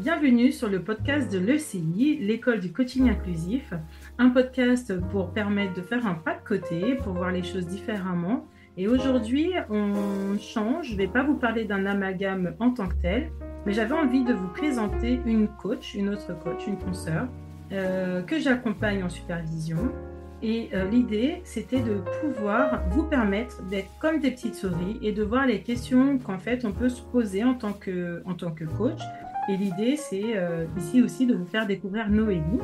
Bienvenue sur le podcast de l'ECI, l'école du coaching inclusif, un podcast pour permettre de faire un pas de côté, pour voir les choses différemment. Et aujourd'hui, on change, je ne vais pas vous parler d'un amalgame en tant que tel, mais j'avais envie de vous présenter une consoeur que j'accompagne en supervision. Et l'idée, c'était de pouvoir vous permettre d'être comme des petites souris et de voir les questions qu'en fait on peut se poser en tant que coach. Et l'idée, c'est ici aussi de vous faire découvrir Noélie,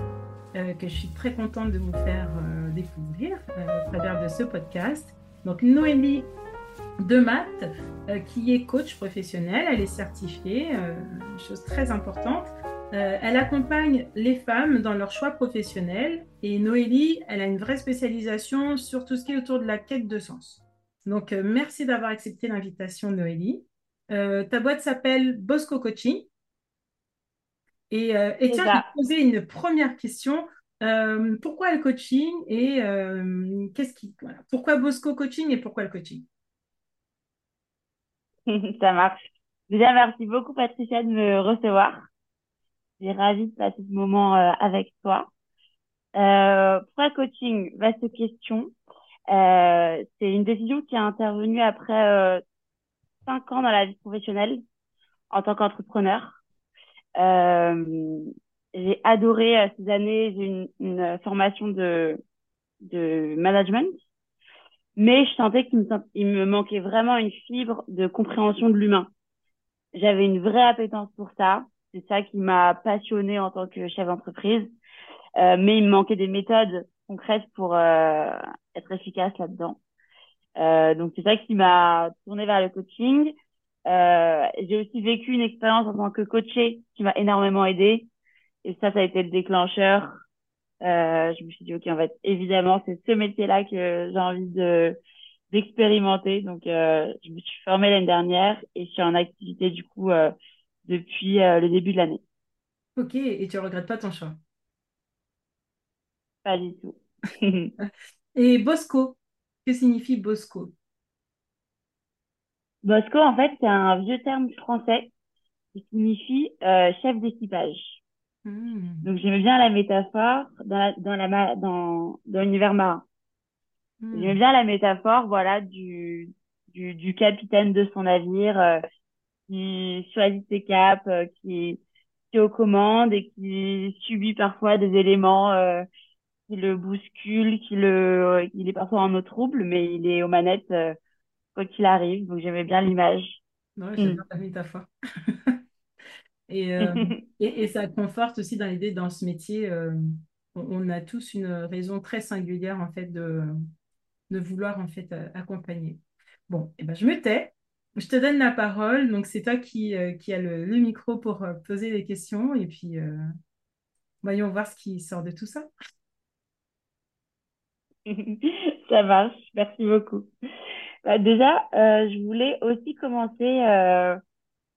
que je suis très contente de vous faire découvrir au travers de ce podcast. Donc Noélie Demaegdt, qui est coach professionnelle, elle est certifiée, chose très importante. Elle accompagne les femmes dans leurs choix professionnels. Et Noélie, elle a une vraie spécialisation sur tout ce qui est autour de la quête de sens. Donc merci d'avoir accepté l'invitation, Noélie. Ta boîte s'appelle Bosco Coaching. Et tiens, je vais te poser une première question. Pourquoi le coaching et pourquoi Bosco Coaching et pourquoi le coaching? Ça marche. Déjà, merci beaucoup, Patricia, de me recevoir. Je suis ravie de passer ce moment avec toi. Pourquoi le coaching? Vaste question. C'est une décision qui est intervenue après 5 ans dans la vie professionnelle en tant qu'entrepreneur. J'ai adoré ces années, j'ai une formation de management, mais je sentais qu'il me manquait vraiment une fibre de compréhension de l'humain. J'avais une vraie appétence pour ça, c'est ça qui m'a passionnée en tant que chef d'entreprise, mais il me manquait des méthodes concrètes pour être efficace là-dedans. Donc c'est ça qui m'a tournée vers le coaching. J'ai aussi vécu une expérience en tant que coachée qui m'a énormément aidée. Et ça a été le déclencheur. Je me suis dit, OK, en fait, évidemment, c'est ce métier-là que j'ai envie d'expérimenter. Donc, je me suis formée l'année dernière et je suis en activité, du coup, depuis le début de l'année. OK, et tu ne regrettes pas ton choix? Pas du tout. Et Bosco, que signifie Bosco? Bosco, en fait, c'est un vieux terme français qui signifie chef d'équipage. Mmh. Donc, j'aimais bien la métaphore dans l'univers marin. Mmh. J'aimais bien la métaphore, voilà, du capitaine de son navire qui choisit ses caps, qui est aux commandes et qui subit parfois des éléments qui le bousculent, il est parfois en eau trouble, mais il est aux manettes quoi qu'il arrive, donc j'aimais bien l'image. Non, j'aime bien ta métaphore. et ça conforte aussi dans l'idée, dans ce métier, on a tous une raison très singulière, en fait, de vouloir, en fait, accompagner. Bon, et ben, je me tais, je te donne la parole, donc c'est toi qui as le micro pour poser des questions, et puis voyons voir ce qui sort de tout ça. Ça marche, merci beaucoup. Bah déjà, je voulais aussi commencer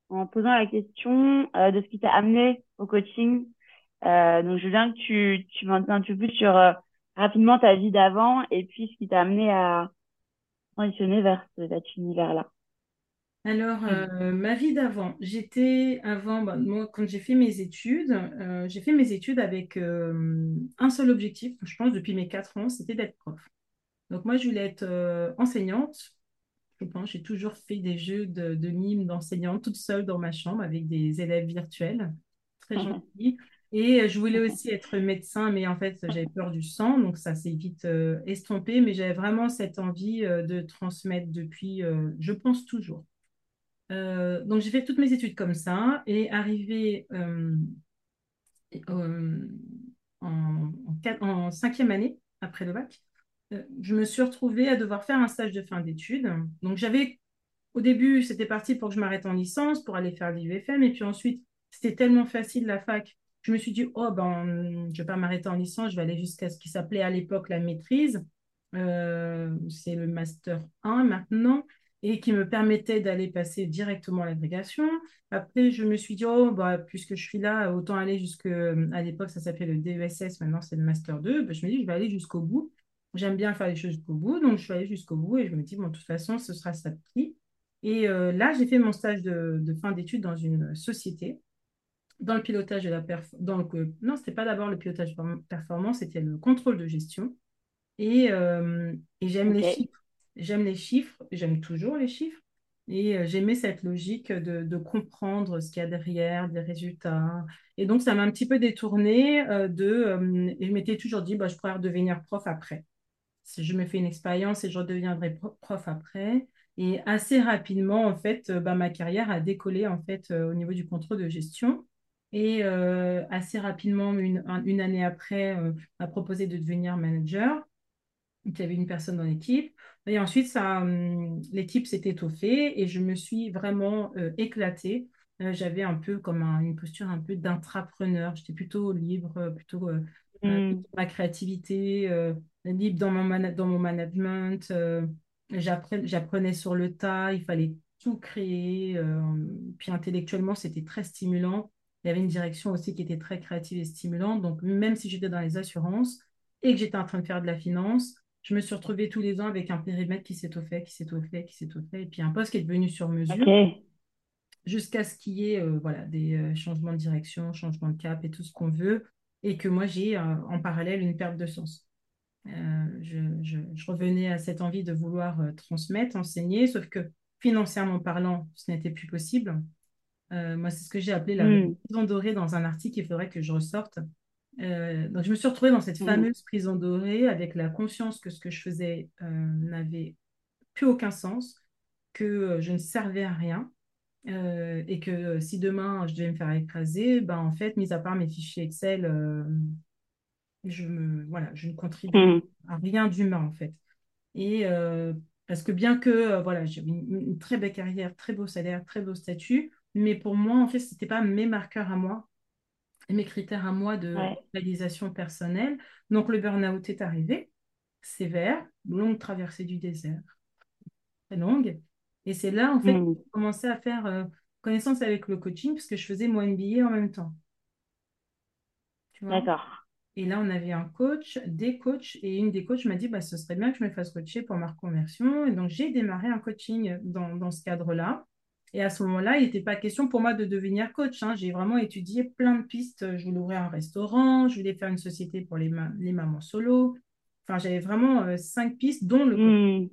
en posant la question de ce qui t'a amené au coaching. Donc, je veux bien que tu m'en dises un petit peu sur rapidement ta vie d'avant et puis ce qui t'a amené à transitionner vers cet univers-là. Alors, ma vie d'avant, quand j'ai fait mes études avec un seul objectif, je pense depuis mes 4 ans, c'était d'être prof. Donc, moi, je voulais être enseignante. Je pense, j'ai toujours fait des jeux de mime d'enseignante toute seule dans ma chambre avec des élèves virtuels, très gentils. Et je voulais aussi être médecin, mais en fait, j'avais peur du sang, donc ça s'est vite estompé. Mais j'avais vraiment cette envie de transmettre depuis, je pense, toujours. Donc, j'ai fait toutes mes études comme ça. Et arrivée en 5e année, après le bac, je me suis retrouvée à devoir faire un stage de fin d'études. Donc, au début, c'était parti pour que je m'arrête en licence, pour aller faire l'IUFM. Et puis ensuite, c'était tellement facile la fac. Je me suis dit, je ne vais pas m'arrêter en licence, je vais aller jusqu'à ce qui s'appelait à l'époque la maîtrise. C'est le Master 1 maintenant, et qui me permettait d'aller passer directement à l'agrégation. Après, je me suis dit, puisque je suis là, autant aller à l'époque, ça s'appelait le DESS, maintenant c'est le Master 2. Je me dis, je vais aller jusqu'au bout. J'aime bien faire les choses jusqu'au bout, donc je suis allée jusqu'au bout et je me dis, bon, de toute façon, ce sera ça de prix. Et là, j'ai fait mon stage de fin d'études dans une société dans le pilotage de la performance. Non, ce n'était pas d'abord le pilotage de performance, c'était le contrôle de gestion. Et j'aime les chiffres. J'aime les chiffres, j'aime toujours les chiffres. Et j'aimais cette logique de comprendre ce qu'il y a derrière, des résultats. Et donc, ça m'a un petit peu détournée je m'étais toujours dit, bah, je pourrais redevenir prof après. Je me fais une expérience et je redeviendrai prof après. Et assez rapidement, en fait, bah, ma carrière a décollé en fait, au niveau du contrôle de gestion. Et assez rapidement, une année après, m'a proposé de devenir manager. Il y avait une personne dans l'équipe. Et ensuite, l'équipe s'est étoffée et je me suis vraiment éclatée. J'avais un peu comme une posture un peu d'intrapreneur. J'étais plutôt libre, plutôt ma créativité, libre dans mon management. J'apprenais sur le tas, il fallait tout créer. Puis intellectuellement, c'était très stimulant. Il y avait une direction aussi qui était très créative et stimulante. Donc, même si j'étais dans les assurances et que j'étais en train de faire de la finance, je me suis retrouvée tous les ans avec un périmètre qui s'étoffait, et puis un poste qui est devenu sur mesure, jusqu'à ce qu'il y ait des changements de direction, changements de cap et tout ce qu'on veut, et que moi j'ai en parallèle une perte de sens. Je revenais à cette envie de vouloir transmettre, enseigner, sauf que financièrement parlant, ce n'était plus possible. Moi, c'est ce que j'ai appelé la prison dorée dans un article, il faudrait que je ressorte. Donc, je me suis retrouvée dans cette fameuse prison dorée avec la conscience que ce que je faisais n'avait plus aucun sens, que je ne servais à rien et que si demain je devais me faire écraser, ben, en fait, mis à part mes fichiers Excel, je ne contribue à rien d'humain en fait. Et parce que bien que j'avais une très belle carrière, très beau salaire, très beau statut, mais pour moi, en fait, ce n'était pas mes marqueurs à moi, mes critères à moi de réalisation personnelle. Donc, le burn-out est arrivé, sévère, longue traversée du désert, très longue. Et c'est là, en fait, que j'ai commencé à faire connaissance avec le coaching parce que je faisais mon MBA en même temps. Tu vois ? D'accord. Et là, on avait un coach, des coachs, et une des coachs m'a dit, bah, ce serait bien que je me fasse coacher pour ma reconversion. Et donc, j'ai démarré un coaching dans ce cadre-là. Et à ce moment-là, il n'était pas question pour moi de devenir coach. Hein. J'ai vraiment étudié plein de pistes. Je voulais ouvrir un restaurant, je voulais faire une société pour les mamans solo. Enfin, j'avais vraiment 5 pistes, dont le coaching,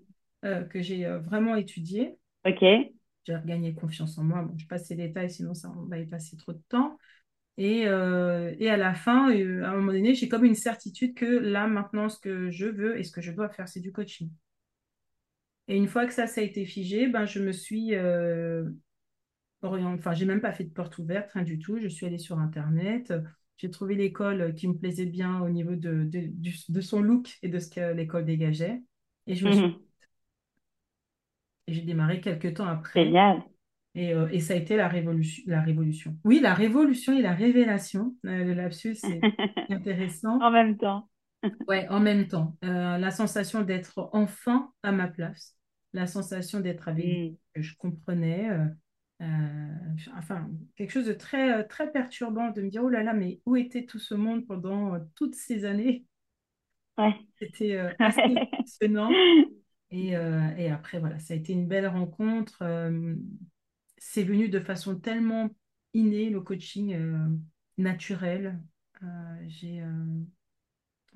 que j'ai vraiment étudié. OK. J'ai regagné confiance en moi. Bon, je passe ces détails, sinon on va y passer trop de temps. Et à la fin, à un moment donné, j'ai comme une certitude que là, maintenant, ce que je veux et ce que je dois faire, c'est du coaching. Et une fois que ça a été figé, ben, je me suis orientée. Enfin, j'ai même pas fait de porte ouverte, rien du tout. Je suis allée sur Internet. J'ai trouvé l'école qui me plaisait bien au niveau de son look et de ce que l'école dégageait. Et je me suis... Et j'ai démarré quelques temps après. Génial. Et ça a été la révolution. Oui, la révolution et la révélation. Le lapsus, c'est intéressant. En même temps. Ouais, en même temps. La sensation d'être enfin à ma place, la sensation d'être avec que je comprenais, quelque chose de très, très perturbant, de me dire, oh là là, mais où était tout ce monde pendant toutes ces années? Ouais. C'était assez impressionnant. Et après, voilà, ça a été une belle rencontre. C'est venu de façon tellement innée, le coaching naturel.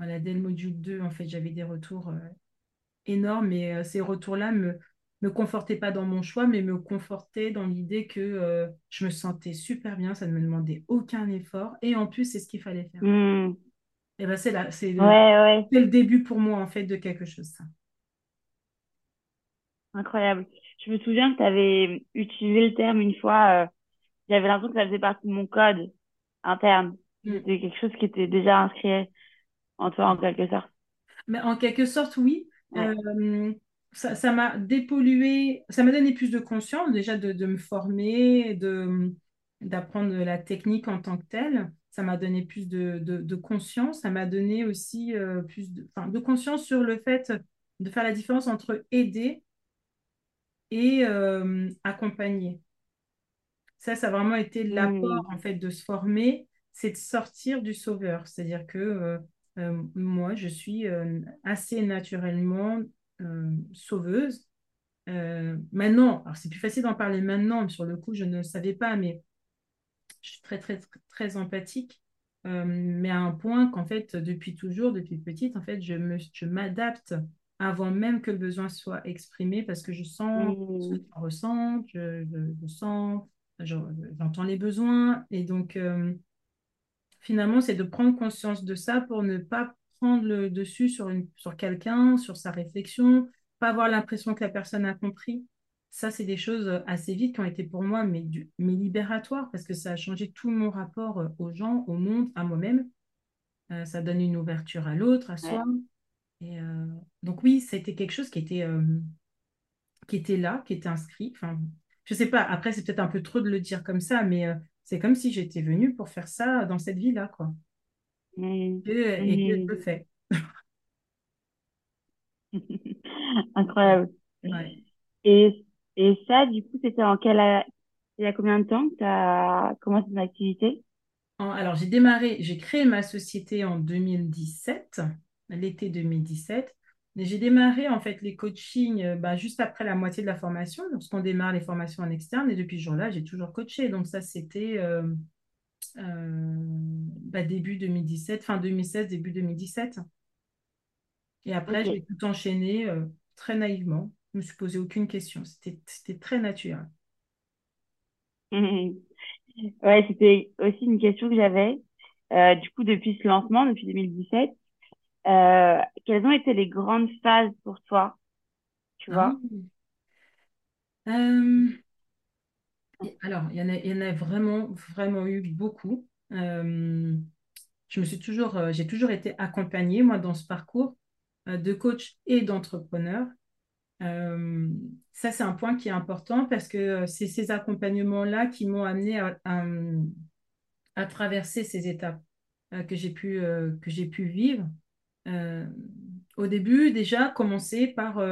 Dès le module 2, en fait, j'avais des retours énormes. Et ces retours-là ne me confortaient pas dans mon choix, mais me confortaient dans l'idée que je me sentais super bien. Ça ne me demandait aucun effort. Et en plus, c'est ce qu'il fallait faire. Et ben, c'est le début pour moi, en fait, de quelque chose. Ça. Incroyable. Je me souviens que tu avais utilisé le terme une fois. J'avais l'impression que ça faisait partie de mon code interne. C'était quelque chose qui était déjà inscrit en toi, en quelque sorte. Mais en quelque sorte, oui. Ouais. Ça m'a dépollué, ça m'a donné plus de conscience, déjà de me former, d'apprendre la technique en tant que telle. Ça m'a donné plus de conscience. Ça m'a donné aussi plus de conscience sur le fait de faire la différence entre aider et accompagner. Ça a vraiment été l'apport, en fait, de se former. C'est de sortir du sauveur. C'est-à-dire que... moi, je suis assez naturellement sauveuse. Maintenant, alors c'est plus facile d'en parler maintenant, sur le coup, je ne le savais pas, mais je suis très, très, très, très empathique, mais à un point qu'en fait, depuis toujours, depuis petite, en fait, je m'adapte avant même que le besoin soit exprimé parce que je sens ce que j'en ressens, je sens, j'entends les besoins. Et donc, finalement, c'est de prendre conscience de ça pour ne pas prendre le dessus sur quelqu'un, sur sa réflexion, pas avoir l'impression que la personne a compris. Ça, c'est des choses assez vite qui ont été pour moi mais libératoires parce que ça a changé tout mon rapport aux gens, au monde, à moi-même. Ça donne une ouverture à l'autre, à soi. Et donc oui, ça a été quelque chose qui était là, qui était inscrit. Enfin, je ne sais pas, après, c'est peut-être un peu trop de le dire comme ça, mais c'est comme si j'étais venue pour faire ça dans cette vie-là, quoi. Et que je le fais. Incroyable. Ouais. Et ça, du coup, c'était il y a combien de temps que tu as commencé ton activité? Alors, j'ai créé ma société en 2017, l'été 2017. Et j'ai démarré, en fait, les coachings juste après la moitié de la formation, lorsqu'on démarre les formations en externe. Et depuis ce jour-là, j'ai toujours coaché. Donc, ça, c'était début 2017, fin 2016, début 2017. Et après, j'ai tout enchaîné très naïvement. Je ne me suis posé aucune question. C'était très naturel. Ouais, c'était aussi une question que j'avais. Du coup, depuis ce lancement, depuis 2017, quelles ont été les grandes phases pour toi? Tu vois? Alors, il y en a vraiment, vraiment eu beaucoup. J'ai toujours été accompagnée, moi, dans ce parcours de coach et d'entrepreneur. Ça, c'est un point qui est important parce que c'est ces accompagnements-là qui m'ont amené à traverser ces étapes que j'ai pu vivre. Au début, déjà, commencer par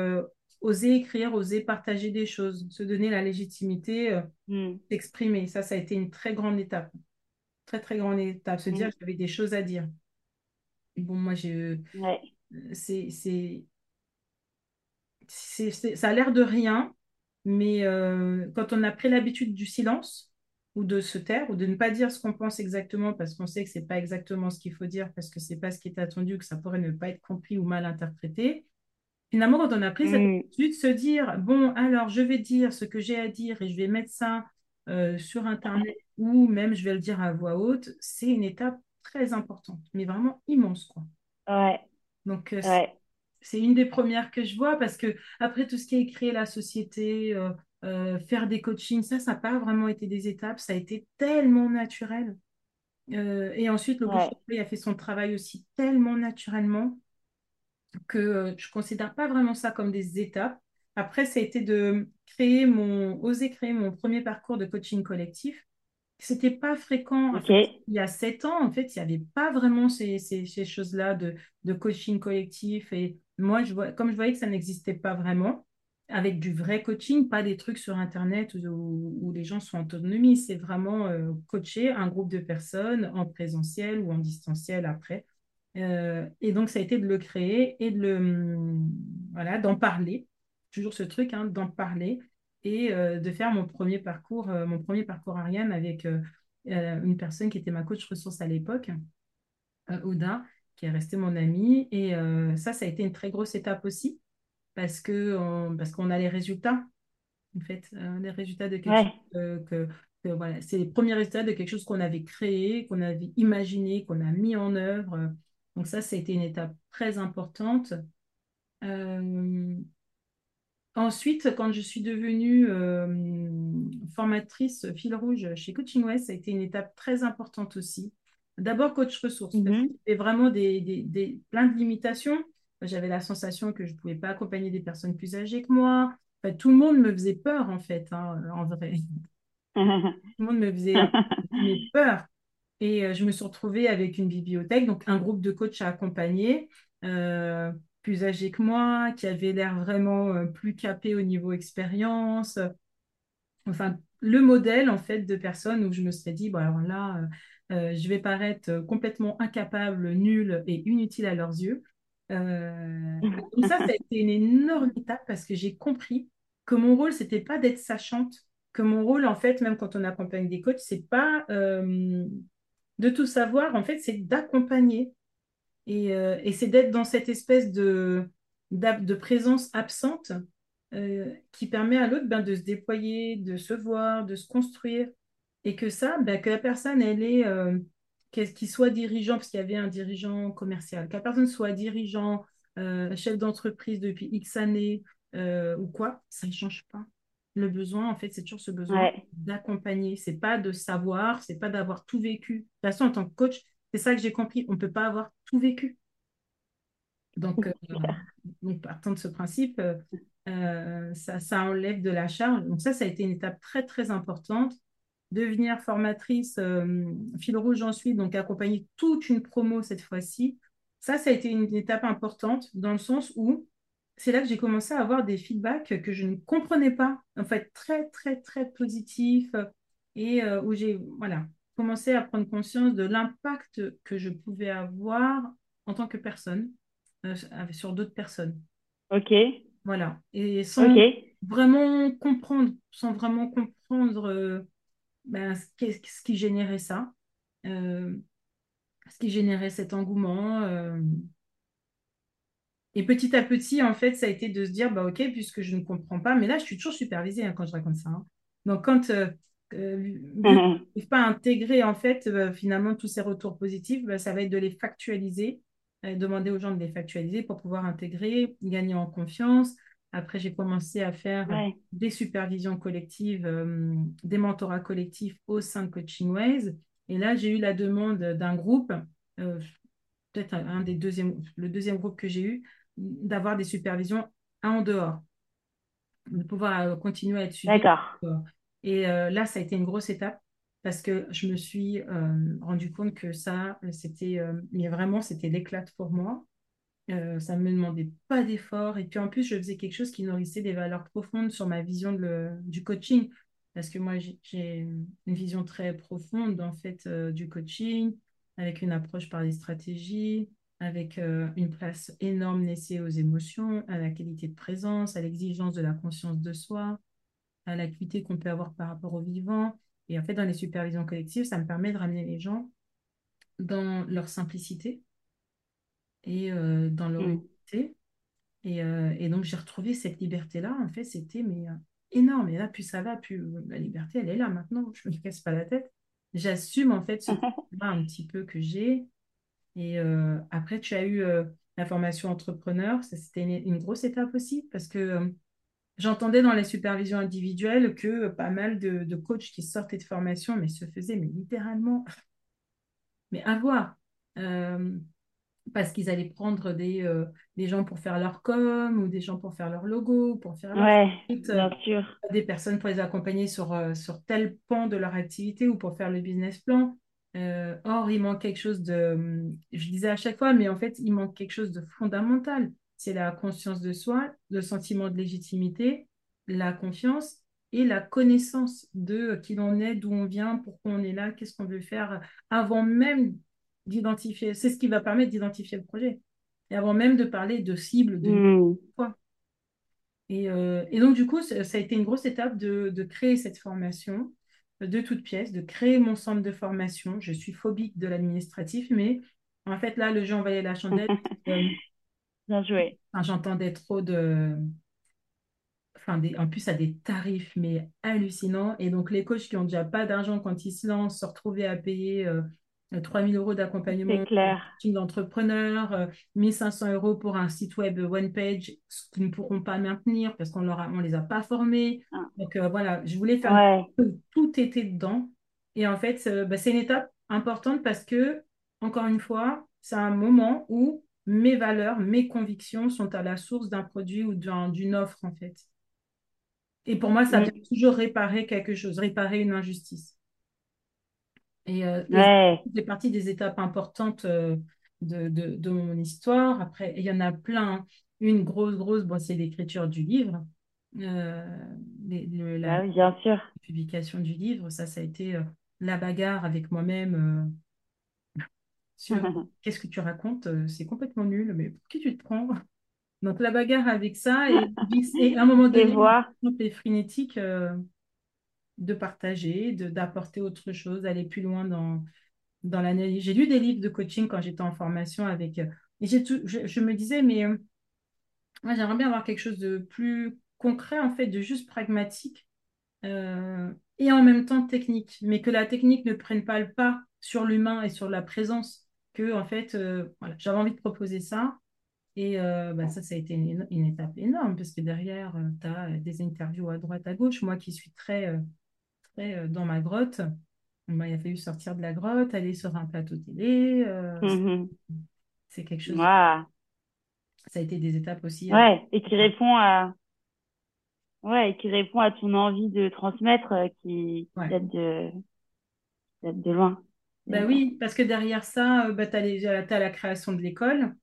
oser écrire, oser partager des choses, se donner la légitimité d'exprimer. Ça a été une très grande étape. Très, très grande étape. Se dire que j'avais des choses à dire. Bon, moi, ça a l'air de rien, mais quand on a pris l'habitude du silence ou de se taire ou de ne pas dire ce qu'on pense exactement parce qu'on sait que ce n'est pas exactement ce qu'il faut dire parce que ce n'est pas ce qui est attendu, que ça pourrait ne pas être compris ou mal interprété. Finalement, quand on a pris cette habitude de se dire « Bon, alors, je vais dire ce que j'ai à dire et je vais mettre ça sur Internet ou même je vais le dire à voix haute », c'est une étape très importante, mais vraiment immense, quoi. Ouais. Donc, c'est une des premières que je vois parce que après tout ce qui est créer la société, faire des coachings, ça n'a pas vraiment été des étapes. Ça a été tellement naturel. Et ensuite, le coach a fait son travail aussi tellement naturellement que je ne considère pas vraiment ça comme des étapes. Après, ça a été de oser créer mon premier parcours de coaching collectif. Ce n'était pas fréquent. En fait, il y a 7 ans, en fait, il n'y avait pas vraiment ces choses-là de coaching collectif. Et moi, comme je voyais que ça n'existait pas vraiment, avec du vrai coaching, pas des trucs sur Internet où les gens sont en autonomie, c'est vraiment coacher un groupe de personnes en présentiel ou en distanciel après. Et donc, ça a été de le créer et d'en parler. Toujours ce truc, hein, d'en parler. Et de faire mon premier parcours Ariane avec une personne qui était ma coach ressource à l'époque, Oda, qui est restée mon amie. Et ça a été une très grosse étape aussi, parce qu'on a les résultats, en fait, les résultats de quelque chose que c'est les premiers résultats de quelque chose qu'on avait créé, qu'on avait imaginé, qu'on a mis en œuvre. Donc ça a été une étape très importante. Ensuite, quand je suis devenue formatrice fil rouge chez Coaching West, ça a été une étape très importante aussi. D'abord, coach ressource. C'était vraiment plein de limitations. J'avais la sensation que je ne pouvais pas accompagner des personnes plus âgées que moi. Enfin, tout le monde me faisait peur, en fait, hein, en vrai. Tout le monde me faisait peur. Et je me suis retrouvée avec une bibliothèque, donc un groupe de coachs à accompagner. Plus âgés que moi, qui avaient l'air vraiment plus capés au niveau expérience. Enfin, le modèle, en fait, de personnes où je me serais dit, bon, alors là, je vais paraître complètement incapable, nulle et inutile à leurs yeux. Donc ça a été une énorme étape parce que j'ai compris que mon rôle, c'était pas d'être sachante, que mon rôle, en fait, même quand on accompagne des coachs, c'est pas de tout savoir, en fait, c'est d'accompagner. Et c'est d'être dans cette espèce de présence absente qui permet à l'autre de se déployer, de se voir, de se construire. Et que ça, que la personne, elle est, qu'il soit dirigeant, parce qu'il y avait un dirigeant commercial, que la personne soit dirigeant, chef d'entreprise depuis X années ou quoi, ça ne change pas. Le besoin, en fait, c'est toujours ce besoin d'accompagner. Ce n'est pas de savoir, ce n'est pas d'avoir tout vécu. De toute façon, en tant que coach, c'est ça que j'ai compris, on ne peut pas avoir tout vécu. Donc partant de ce principe, ça enlève de la charge. Donc ça a été une étape très, très importante. Devenir formatrice, fil rouge j'en suis, donc accompagner toute une promo cette fois-ci. Ça a été une étape importante dans le sens où c'est là que j'ai commencé à avoir des feedbacks que je ne comprenais pas, en fait, très, très, très positifs et où j'ai, commencer à prendre conscience de l'impact que je pouvais avoir en tant que personne sur d'autres personnes. Ok. Voilà. Et sans vraiment comprendre, ce qui générait ça, ce qui générait cet engouement. Et petit à petit, en fait, ça a été de se dire, ok, puisque je ne comprends pas, mais là, je suis toujours supervisée quand je raconte ça. Donc, quand... pas intégrer en fait finalement tous ces retours positifs, ça va être de les factualiser, demander aux gens de les factualiser pour pouvoir intégrer, gagner en confiance. Après j'ai commencé à faire des supervisions collectives, des mentorats collectifs au sein de Coaching West, et là j'ai eu la demande d'un groupe, peut-être le deuxième groupe que j'ai eu, d'avoir des supervisions en dehors, de pouvoir continuer à être suivi. D'accord. Et là, ça a été une grosse étape parce que je me suis rendu compte que ça, c'était, mais vraiment, c'était l'éclate pour moi. Ça ne me demandait pas d'effort. Et puis, en plus, je faisais quelque chose qui nourrissait des valeurs profondes sur ma vision du coaching. Parce que moi, j'ai une vision très profonde, en fait, du coaching, avec une approche par des stratégies, avec une place énorme laissée aux émotions, à la qualité de présence, à l'exigence de la conscience de soi, à l'acuité qu'on peut avoir par rapport au vivant. Et en fait, dans les supervisions collectives, ça me permet de ramener les gens dans leur simplicité et dans leur unité. Et donc, j'ai retrouvé cette liberté-là. En fait, c'était énorme. Et là, plus ça va, plus la liberté, elle est là maintenant. Je ne me casse pas la tête. J'assume, en fait, ce truc-là un petit peu que j'ai. Et après, tu as eu la formation entrepreneur. Ça, c'était une grosse étape aussi parce que... j'entendais dans les supervisions individuelles que pas mal de coachs qui sortaient de formation se faisaient littéralement avoir. Parce qu'ils allaient prendre des gens pour faire leur com ou des gens pour faire leur logo, pour faire leur site, des personnes pour les accompagner sur tel pan de leur activité ou pour faire le business plan. Or, il manque quelque chose de... Je disais à chaque fois, mais en fait, il manque quelque chose de fondamental. C'est la conscience de soi, le sentiment de légitimité, la confiance et la connaissance de qui l'on est, d'où on vient, pourquoi on est là, qu'est-ce qu'on veut faire, avant même d'identifier. C'est ce qui va permettre d'identifier le projet. Et avant même de parler de cible, de quoi. Et donc, du coup, ça a été une grosse étape de créer cette formation de toutes pièces, de créer mon centre de formation. Je suis phobique de l'administratif, mais en fait, là, le jeu envoyait la chandelle. Bien joué. Enfin, j'entendais trop en plus, à des tarifs, mais hallucinants. Et donc, les coachs qui n'ont déjà pas d'argent quand ils se lancent, se retrouvaient à payer 3 000 € d'accompagnement d'entrepreneurs, 1 500 € pour un site web one page, ce qu'ils ne pourront pas maintenir parce qu'on ne les a pas formés. Donc, je voulais faire tout était dedans. Et en fait, c'est une étape importante parce que, encore une fois, c'est un moment où mes valeurs, mes convictions sont à la source d'un produit ou d'une offre, en fait. Et pour moi, ça vient toujours réparer quelque chose, réparer une injustice. Et c'est partie des étapes importantes de mon histoire. Après, il y en a plein. Une grosse, c'est l'écriture du livre. Bien sûr. La publication du livre, ça a été la bagarre avec moi-même. Sur qu'est-ce que tu racontes, c'est complètement nul, mais pour qui tu te prends? Donc la bagarre avec ça, et à un moment donné, les frénétiques, de partager, d'apporter autre chose, d'aller plus loin dans l'analyse. J'ai lu des livres de coaching quand j'étais en formation avec... Et je me disais, mais moi, j'aimerais bien avoir quelque chose de plus concret, en fait, de juste pragmatique et en même temps technique, mais que la technique ne prenne pas le pas sur l'humain et sur la présence, que, en fait, voilà, j'avais envie de proposer ça. Et ça a été une étape énorme, parce que derrière, tu as des interviews à droite, à gauche. Moi qui suis très dans ma grotte, il a fallu sortir de la grotte, aller sur un plateau télé. C'est quelque chose... Wow. Ça a été des étapes aussi. Ouais, et qui répond à... Ouais, et qui répond à ton envie de transmettre qui date de loin. Bah oui, parce que derrière ça, t'as la création de l'école.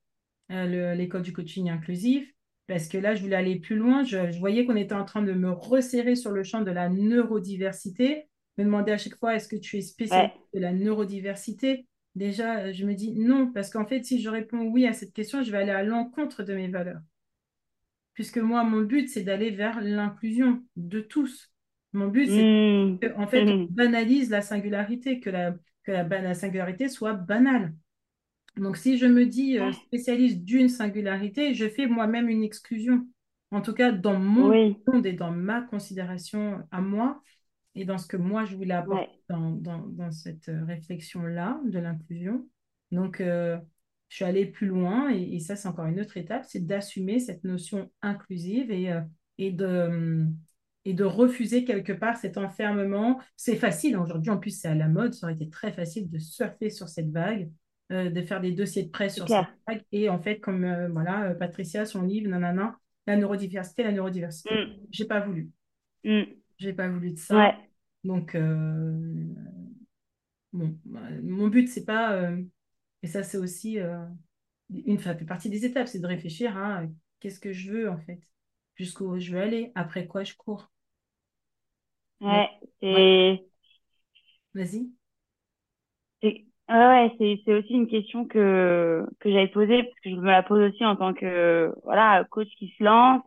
L'école du coaching inclusif, parce que là, je voulais aller plus loin. Je voyais qu'on était en train de me resserrer sur le champ de la neurodiversité, me demander à chaque fois, est-ce que tu es spécialiste de la neurodiversité? Déjà, je me dis non, parce qu'en fait, si je réponds oui à cette question, je vais aller à l'encontre de mes valeurs. Puisque moi, mon but, c'est d'aller vers l'inclusion de tous. Mon but, c'est qu'en fait, on banalise la singularité, que la singularité soit banale. Donc, si je me dis spécialiste d'une singularité, je fais moi-même une exclusion. En tout cas, dans mon monde et dans ma considération à moi et dans ce que moi, je voulais apporter dans cette réflexion-là de l'inclusion. Donc, je suis allée plus loin et ça, c'est encore une autre étape, c'est d'assumer cette notion inclusive et de refuser quelque part cet enfermement. C'est facile. Aujourd'hui, en plus, c'est à la mode. Ça aurait été très facile de surfer sur cette vague. De faire des dossiers de presse sur cette vague. Et en fait, comme Patricia, son livre, la neurodiversité. J'ai pas voulu. J'ai pas voulu de ça. Ouais. Donc, mon but, c'est pas... et ça, c'est aussi... ça fait partie des étapes, c'est de réfléchir à qu'est-ce que je veux, en fait. Jusqu'où je veux aller. Après quoi, je cours. Ouais. Vas-y. Ouais, c'est aussi une question que j'avais posée, parce que je me la pose aussi en tant que coach qui se lance.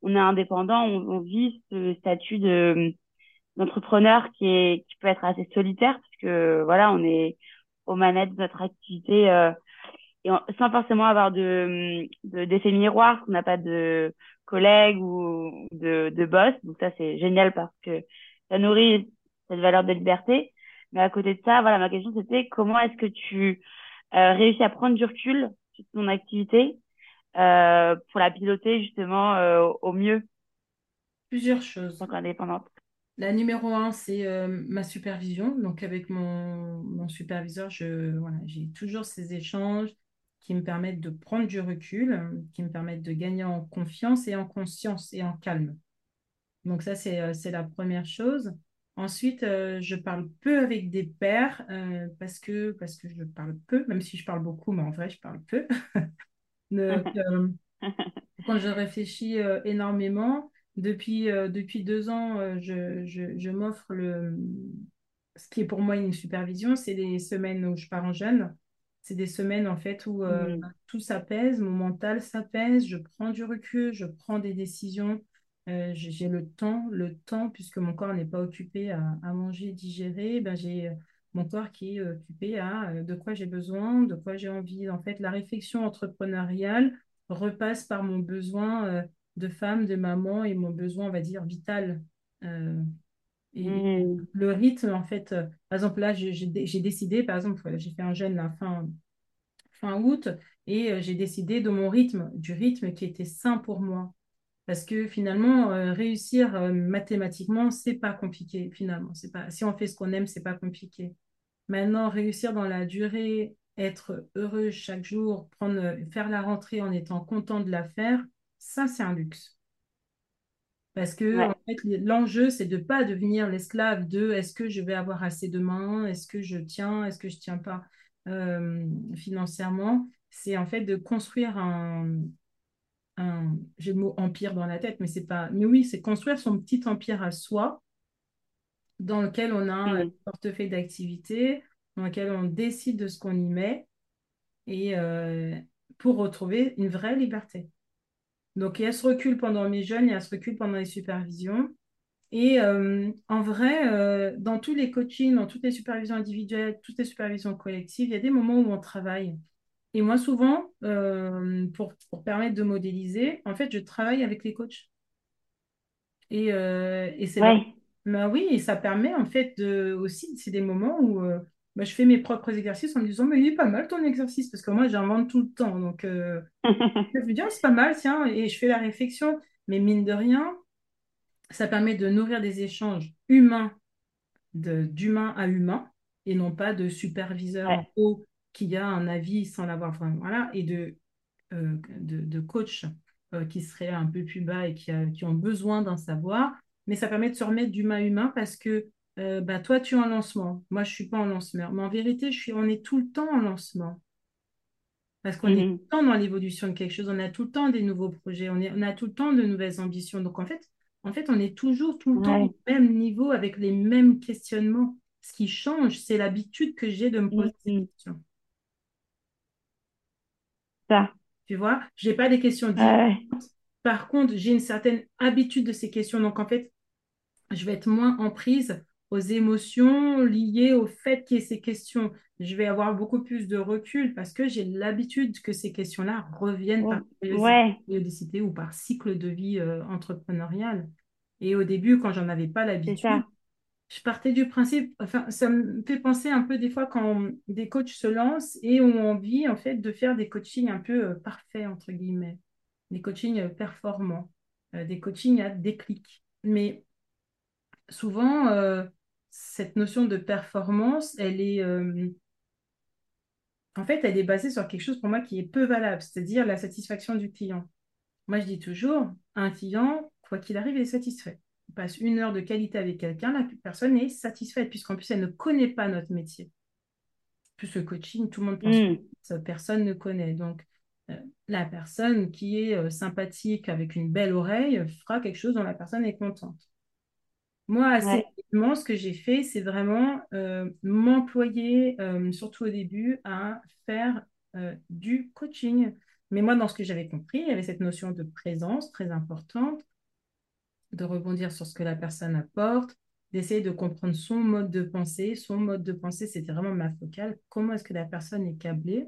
On est indépendant, on vit ce statut d'entrepreneur qui peut être assez solitaire, parce que on est aux manettes de notre activité sans forcément avoir d'effet miroir, parce qu'on n'a pas de collègues ou de boss. Donc ça, c'est génial parce que ça nourrit cette valeur de liberté. Mais à côté de ça, ma question, c'était comment est-ce que tu réussis à prendre du recul sur ton activité pour la piloter justement au mieux? Plusieurs choses. En tant qu'indépendante. La numéro 1, c'est ma supervision. Donc, avec mon superviseur, j'ai toujours ces échanges qui me permettent de prendre du recul, qui me permettent de gagner en confiance et en conscience et en calme. Donc, ça, c'est la première chose. Ensuite, je parle peu avec des pairs parce que je parle peu, même si je parle beaucoup, mais en vrai, je parle peu. Donc, quand je réfléchis énormément, depuis 2 ans, je m'offre ce qui est pour moi une supervision, c'est des semaines où je pars en jeûne. C'est des semaines, en fait, où tout s'apaise, mon mental s'apaise, je prends du recul, je prends des décisions. J'ai le temps, puisque mon corps n'est pas occupé à manger, digérer, j'ai mon corps qui est occupé à de quoi j'ai besoin, de quoi j'ai envie. En fait, la réflexion entrepreneuriale repasse par mon besoin de femme, de maman et mon besoin, on va dire, vital. Le rythme, en fait, par exemple, là, j'ai décidé, par exemple, j'ai fait un jeûne la fin août et j'ai décidé de mon rythme, du rythme qui était sain pour moi. Parce que finalement, réussir mathématiquement, c'est pas compliqué. Finalement, c'est pas. Si on fait ce qu'on aime, c'est pas compliqué. Maintenant, réussir dans la durée, être heureux chaque jour, faire la rentrée en étant content de la faire, ça, c'est un luxe. Parce que en fait, l'enjeu, c'est de pas devenir l'esclave de est-ce que je vais avoir assez demain, est-ce que je tiens, est-ce que je tiens pas financièrement. C'est en fait de construire j'ai le mot empire dans la tête, mais c'est pas. Mais oui, c'est construire son petit empire à soi, dans lequel on a un portefeuille d'activités, dans lequel on décide de ce qu'on y met, et pour retrouver une vraie liberté. Donc, il y a ce recul pendant mes jeûnes, il y a ce recul pendant les supervisions, Et en vrai, dans tous les coachings, dans toutes les supervisions individuelles, toutes les supervisions collectives, il y a des moments où on travaille. Et moi, souvent, pour permettre de modéliser, en fait, je travaille avec les coachs. Et c'est ouais. Bah oui, et ça permet en fait de, aussi, c'est des moments où bah, je fais mes propres exercices en me disant, mais il est pas mal ton exercice, parce que moi, j'invente tout le temps. Donc, je me dis, oh, c'est pas mal, tiens, et je fais la réflexion. Mais mine de rien, ça permet de nourrir des échanges humains, d'humain à humain, et non pas de superviseur en haut qui a un avis sans l'avoir vraiment. Voilà, et de coach qui serait un peu plus bas et qui ont besoin d'un savoir. Mais ça permet de se remettre d'humain à humain parce que bah, toi, tu es en lancement. Moi, je ne suis pas en lanceur. Mais en vérité, on est tout le temps en lancement. Parce qu'on est tout le temps dans l'évolution de quelque chose. On a tout le temps des nouveaux projets. On a tout le temps de nouvelles ambitions. Donc, en fait, on est toujours tout le temps au même niveau avec les mêmes questionnements. Ce qui change, c'est l'habitude que j'ai de me poser des questions. Ça. Tu vois, je n'ai pas des questions différentes. Par contre, j'ai une certaine habitude de ces questions. Donc, en fait, je vais être moins en prise aux émotions liées au fait qu'il y ait ces questions. Je vais avoir beaucoup plus de recul parce que j'ai l'habitude que ces questions-là reviennent par périodicité ou par cycle de vie entrepreneurial. Et au début, quand j'en avais pas l'habitude, je partais du principe... Enfin, ça me fait penser un peu des fois quand des coachs se lancent et ont envie, en fait, de faire des coachings un peu parfaits, entre guillemets. Des coachings performants, des coachings à déclic. Mais souvent, cette notion de performance, elle est... En fait, elle est basée sur quelque chose pour moi qui est peu valable, c'est-à-dire la satisfaction du client. Moi, je dis toujours, un client, quoi qu'il arrive, il est satisfait. On passe 1 heure de qualité avec quelqu'un, la personne est satisfaite, puisqu'en plus, elle ne connaît pas notre métier. Plus le coaching, tout le monde pense que personne ne connaît. Donc, la personne qui est sympathique, avec une belle oreille, fera quelque chose dont la personne est contente. Moi, assez rapidement, ce que j'ai fait, c'est vraiment m'employer, surtout au début, à faire du coaching. Mais moi, dans ce que j'avais compris, il y avait cette notion de présence très importante, de rebondir sur ce que la personne apporte, d'essayer de comprendre son mode de pensée. Son mode de pensée, c'était vraiment ma focale. Comment est-ce que la personne est câblée?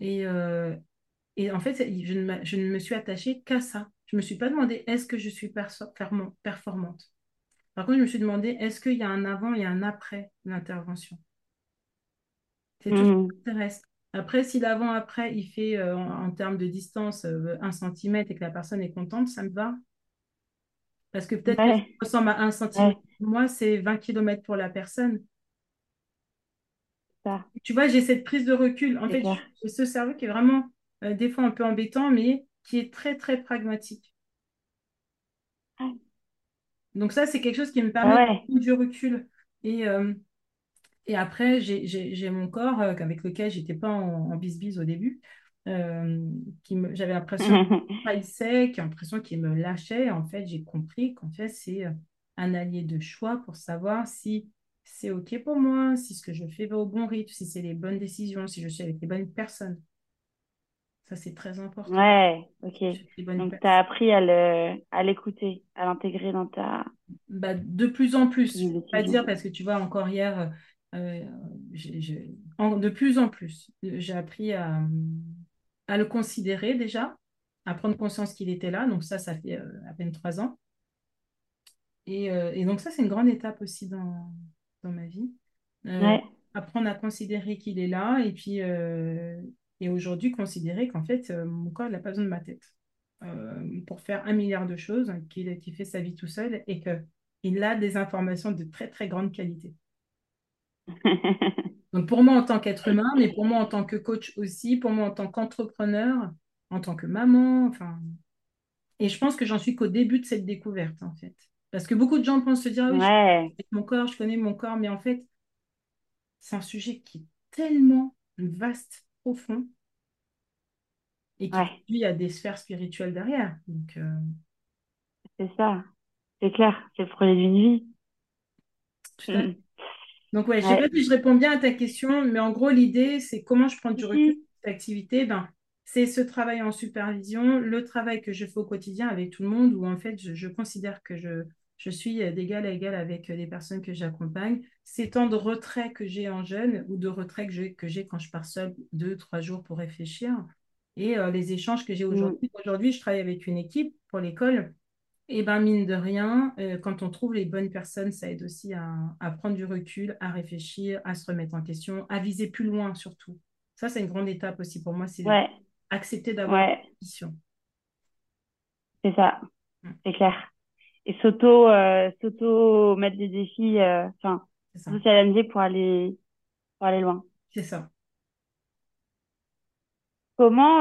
Et en fait, je ne me suis attachée qu'à ça. Je ne me suis pas demandé, est-ce que je suis performante? Par contre, je me suis demandé, est-ce qu'il y a un avant et un après l'intervention? C'est tout ce qui m'intéresse. Après, si l'avant-après, il fait en termes de distance 1 centimètre et que la personne est contente, ça me va. Parce que peut-être que ça ressemble à 1 centimètre. Pour moi, c'est 20 km pour la personne. Ah. Tu vois, j'ai cette prise de recul. En fait, j'ai ce cerveau qui est vraiment, des fois, un peu embêtant, mais qui est très, très pragmatique. Ah. Donc ça, c'est quelque chose qui me permet de prendre du recul. Et après, j'ai mon corps avec lequel je n'étais pas en bisbise au début. J'avais l'impression qu'il me trahissait, qu'il me lâchait. En fait, j'ai compris qu'en fait, c'est un allié de choix pour savoir si c'est OK pour moi, si ce que je fais va au bon rythme, si c'est les bonnes décisions, si je suis avec les bonnes personnes. Ça, c'est très important. Ouais, OK. Donc, tu as appris à l'écouter, à l'intégrer dans ta... Bah, de plus en plus. Je ne vais pas dire parce que, tu vois, encore hier, de plus en plus, j'ai appris à le considérer déjà, à prendre conscience qu'il était là. Donc, ça fait à peine 3 ans. Et donc, ça, c'est une grande étape aussi dans ma vie. Apprendre à considérer qu'il est là et puis... Et aujourd'hui, considérer qu'en fait, mon corps n'a pas besoin de ma tête pour faire 1 milliard de choses, hein, qu'il fait sa vie tout seul et qu'il a des informations de très, très grande qualité. Donc, pour moi, en tant qu'être humain, mais pour moi, en tant que coach aussi, pour moi, en tant qu'entrepreneur, en tant que maman, enfin... Et je pense que j'en suis qu'au début de cette découverte, en fait. Parce que beaucoup de gens pensent se dire, je connais mon corps, mais en fait, c'est un sujet qui est tellement vaste, profond et qui conduit à des sphères spirituelles derrière. Donc, c'est ça, c'est clair, c'est le projet d'une vie. Tout à fait. Donc, je sais pas si je réponds bien à ta question, mais en gros, l'idée, c'est comment je prends du recul de cette activité. C'est ce travail en supervision, le travail que je fais au quotidien avec tout le monde, où en fait, je considère que je je suis d'égal à égal avec les personnes que j'accompagne. Ces temps de retrait que j'ai en jeune ou de retrait que j'ai quand je pars seule 2, 3 jours pour réfléchir et les échanges que j'ai aujourd'hui. Aujourd'hui, je travaille avec une équipe pour l'école. Et bien, mine de rien, quand on trouve les bonnes personnes, ça aide aussi à prendre du recul, à réfléchir, à se remettre en question, à viser plus loin surtout. Ça, c'est une grande étape aussi pour moi, c'est accepter d'avoir une ambition. C'est ça, c'est clair. Et s'auto mettre des défis, enfin, se challenger pour aller loin. C'est ça. Comment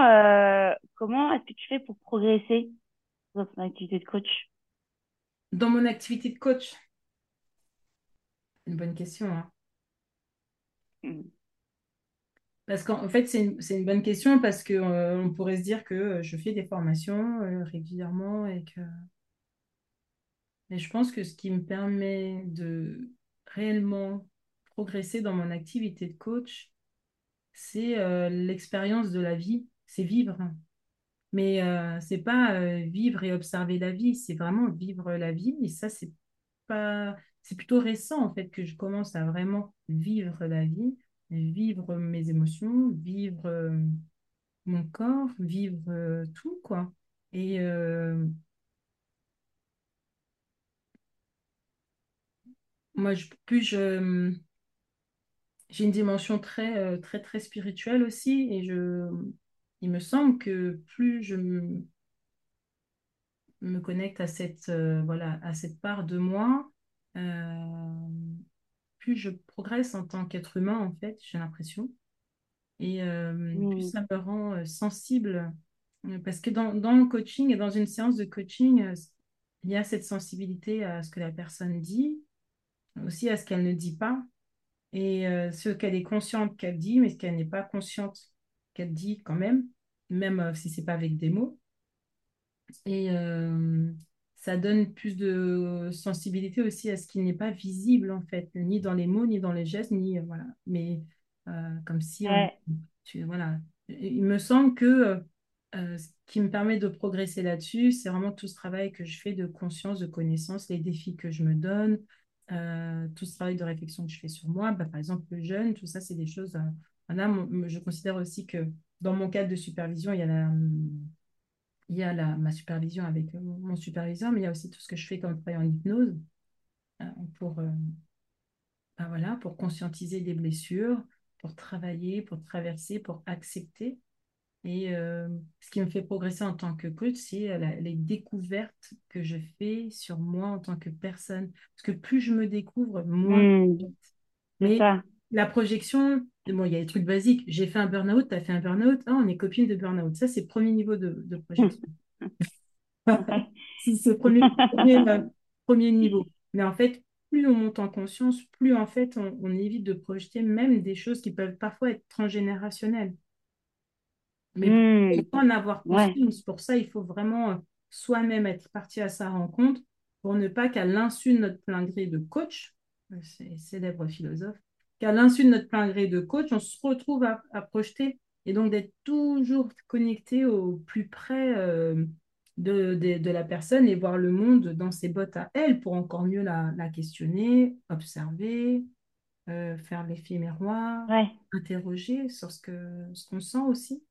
est-ce que tu fais pour progresser dans ton activité de coach? Dans mon activité de coach? Une bonne question. Hein. Parce qu'en fait, c'est une bonne question parce qu'on pourrait se dire que je fais des formations régulièrement et que... Mais je pense que ce qui me permet de réellement progresser dans mon activité de coach, c'est l'expérience de la vie, c'est vivre. Mais ce n'est pas vivre et observer la vie, c'est vraiment vivre la vie. Et ça, c'est plutôt récent, en fait, que je commence à vraiment vivre la vie, vivre mes émotions, vivre mon corps, vivre tout, quoi. Et moi, j'ai une dimension très, très, très spirituelle aussi. Et il me semble que plus je me connecte à cette part de moi, plus je progresse en tant qu'être humain, en fait, j'ai l'impression. Et plus ça me rend sensible. Parce que dans le coaching et dans une séance de coaching, il y a cette sensibilité à ce que la personne dit, aussi à ce qu'elle ne dit pas. Et ce qu'elle est consciente qu'elle dit, mais ce qu'elle n'est pas consciente qu'elle dit quand même, si ce n'est pas avec des mots. Et ça donne plus de sensibilité aussi à ce qui n'est pas visible, en fait, ni dans les mots, ni dans les gestes, ni... voilà. Mais comme si... Voilà. Il me semble que ce qui me permet de progresser là-dessus, c'est vraiment tout ce travail que je fais de conscience, de connaissance, les défis que je me donne, tout ce travail de réflexion que je fais sur moi, par exemple le jeûne, tout ça c'est des choses je considère aussi que dans mon cadre de supervision il y a ma supervision avec mon superviseur, mais il y a aussi tout ce que je fais comme travail en hypnose pour conscientiser des blessures, pour travailler, pour traverser, pour accepter. Et ce qui me fait progresser en tant que coach, c'est les découvertes que je fais sur moi en tant que personne. Parce que plus je me découvre, moins... Mais la projection, bon, il y a des trucs basiques. J'ai fait un burn-out, tu as fait un burn-out. Ah, on est copines de burn-out. Ça, c'est le premier niveau de projection. C'est ce premier niveau. Mais en fait, plus on monte en conscience, plus en fait, on évite de projeter même des choses qui peuvent parfois être transgénérationnelles. Mais pour en avoir conscience, pour ça, il faut vraiment soi-même être parti à sa rencontre pour ne pas qu'à l'insu de notre plein gré de coach, c'est célèbre philosophe, qu'à l'insu de notre plein gré de coach, on se retrouve à projeter, et donc d'être toujours connecté au plus près de la personne et voir le monde dans ses bottes à elle pour encore mieux la questionner, observer, faire l'effet miroir, interroger sur ce qu'on sent aussi.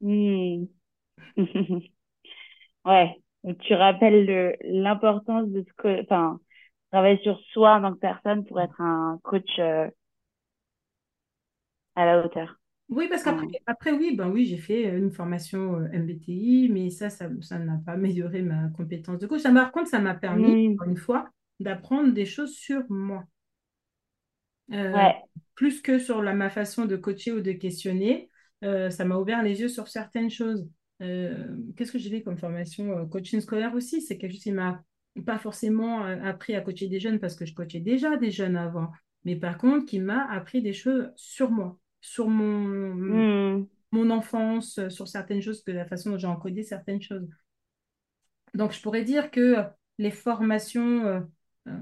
Donc, tu rappelles l'importance de travailler sur soi en tant que personne pour être un coach à la hauteur. Oui, parce qu'après j'ai fait une formation MBTI, mais ça n'a pas amélioré ma compétence de coach. Par contre, ça m'a permis, encore une fois, d'apprendre des choses sur moi. Plus que sur ma façon de coacher ou de questionner. Ça m'a ouvert les yeux sur certaines choses. Qu'est-ce que j'ai fait comme formation ? Coaching scolaire aussi, c'est quelque chose qui m'a pas forcément appris à coacher des jeunes parce que je coachais déjà des jeunes avant, mais par contre, qui m'a appris des choses sur moi, sur mon enfance, sur certaines choses, que la façon dont j'ai encodé certaines choses. Donc, je pourrais dire que les formations... ce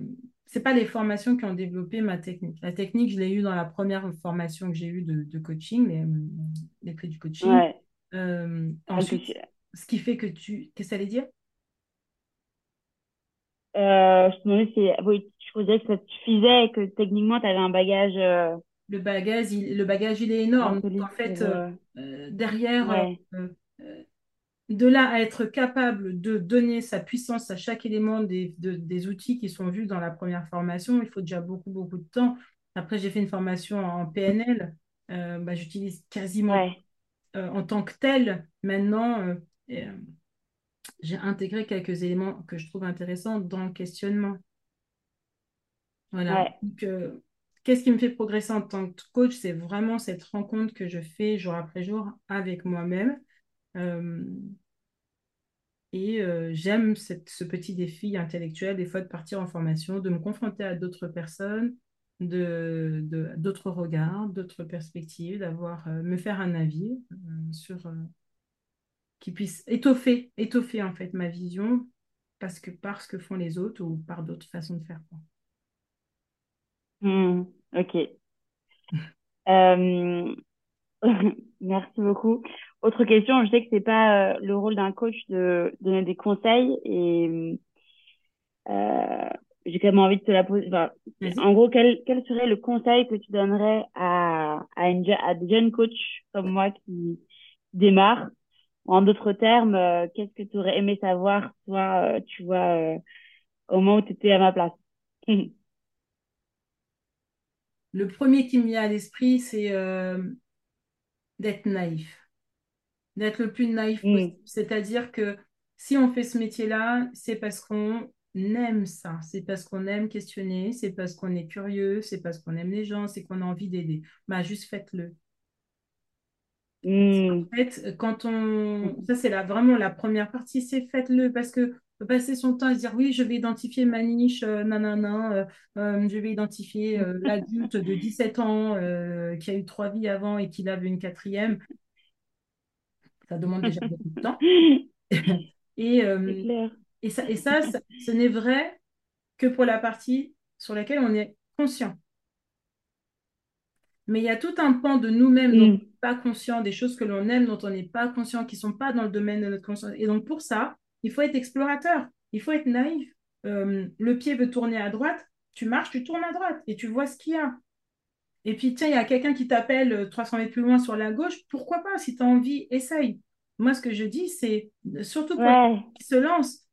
n'est pas les formations qui ont développé ma technique. La technique, je l'ai eue dans la première formation que j'ai eue de coaching, les prix du coaching. Ensuite, ce qui fait que tu... Qu'est-ce que ça allait dire ? Je me demandais si tu trouvais que ça te suffisait et que techniquement tu avais un bagage. Le bagage, il est énorme. Donc, en fait, derrière, de là à être capable de donner sa puissance à chaque élément des outils qui sont vus dans la première formation, il faut déjà beaucoup, beaucoup de temps. Après, j'ai fait une formation en PNL. J'utilise quasiment en tant que tel. Maintenant, j'ai intégré quelques éléments que je trouve intéressants dans le questionnement. Voilà. Ouais. Donc, qu'est-ce qui me fait progresser en tant que coach? C'est vraiment cette rencontre que je fais jour après jour avec moi-même. J'aime ce petit défi intellectuel, des fois, de partir en formation, de me confronter à d'autres personnes, d'autres regards, d'autres perspectives, me faire un avis qui puisse étoffer en fait ma vision par ce que font les autres ou par d'autres façons de faire. Ok. Merci beaucoup. Autre question, je sais que c'est pas le rôle d'un coach de donner des conseils et j'ai quand même envie de te la poser. Enfin, en gros, quel serait le conseil que tu donnerais à des jeunes coachs comme moi qui démarrent? En d'autres termes, qu'est-ce que tu aurais aimé savoir, toi, tu vois, au moment où tu étais à ma place? Le premier qui me vient à l'esprit, c'est d'être naïf. D'être le plus naïf possible. C'est-à-dire que si on fait ce métier-là, c'est parce qu'on aime ça. C'est parce qu'on aime questionner, c'est parce qu'on est curieux, c'est parce qu'on aime les gens, c'est qu'on a envie d'aider. Juste faites-le. En fait, ça c'est vraiment la première partie, c'est faites-le, parce que passer son temps à se dire oui, je vais identifier ma niche, je vais identifier l'adulte de 17 ans qui a eu 3 vies avant et qui lave une 4e, ça demande déjà beaucoup de temps. et ça, ce n'est vrai que pour la partie sur laquelle on est conscient. Mais il y a tout un pan de nous-mêmes dont on n'est pas conscient, des choses que l'on aime, dont on n'est pas conscient, qui ne sont pas dans le domaine de notre conscience. Et donc, pour ça, il faut être explorateur, il faut être naïf. Le pied veut tourner à droite, tu marches, tu tournes à droite et tu vois ce qu'il y a. Et puis, tiens, il y a quelqu'un qui t'appelle 300 mètres plus loin sur la gauche, pourquoi pas? Si tu as envie, essaye. Moi, ce que je dis, c'est surtout pour les gens qui se lancent,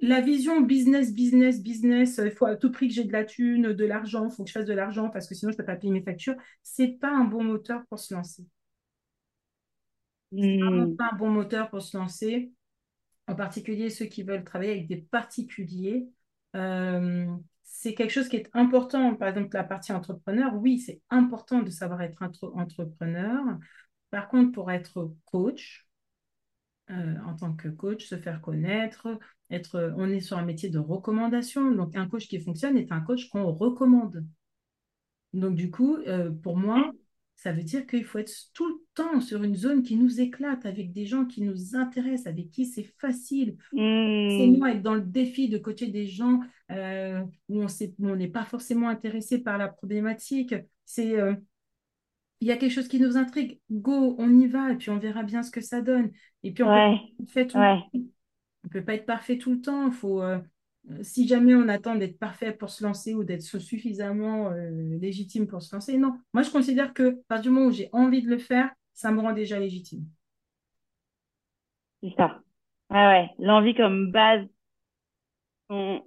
la vision business, il faut à tout prix que j'ai de la thune, de l'argent, il faut que je fasse de l'argent parce que sinon je ne peux pas payer mes factures, ce n'est pas un bon moteur pour se lancer. C'est vraiment pas un bon moteur pour se lancer, en particulier ceux qui veulent travailler avec des particuliers. C'est quelque chose qui est important, par exemple la partie entrepreneur, oui, c'est important de savoir être entrepreneur. Par contre, pour être coach, en tant que coach, se faire connaître, on est sur un métier de recommandation, donc un coach qui fonctionne est un coach qu'on recommande. Donc du coup, pour moi, ça veut dire qu'il faut être tout le temps sur une zone qui nous éclate, avec des gens qui nous intéressent, avec qui c'est facile. C'est moi être dans le défi de coacher des gens où on n'est pas forcément intéressé par la problématique. Il y a quelque chose qui nous intrigue, go, on y va, et puis on verra bien ce que ça donne. Et puis on peut pas être parfait tout le temps. Faut, si jamais on attend d'être parfait pour se lancer ou d'être suffisamment légitime pour se lancer, non. Moi, je considère que à partir du moment où j'ai envie de le faire, ça me rend déjà légitime. C'est ça. L'envie comme base. Pendant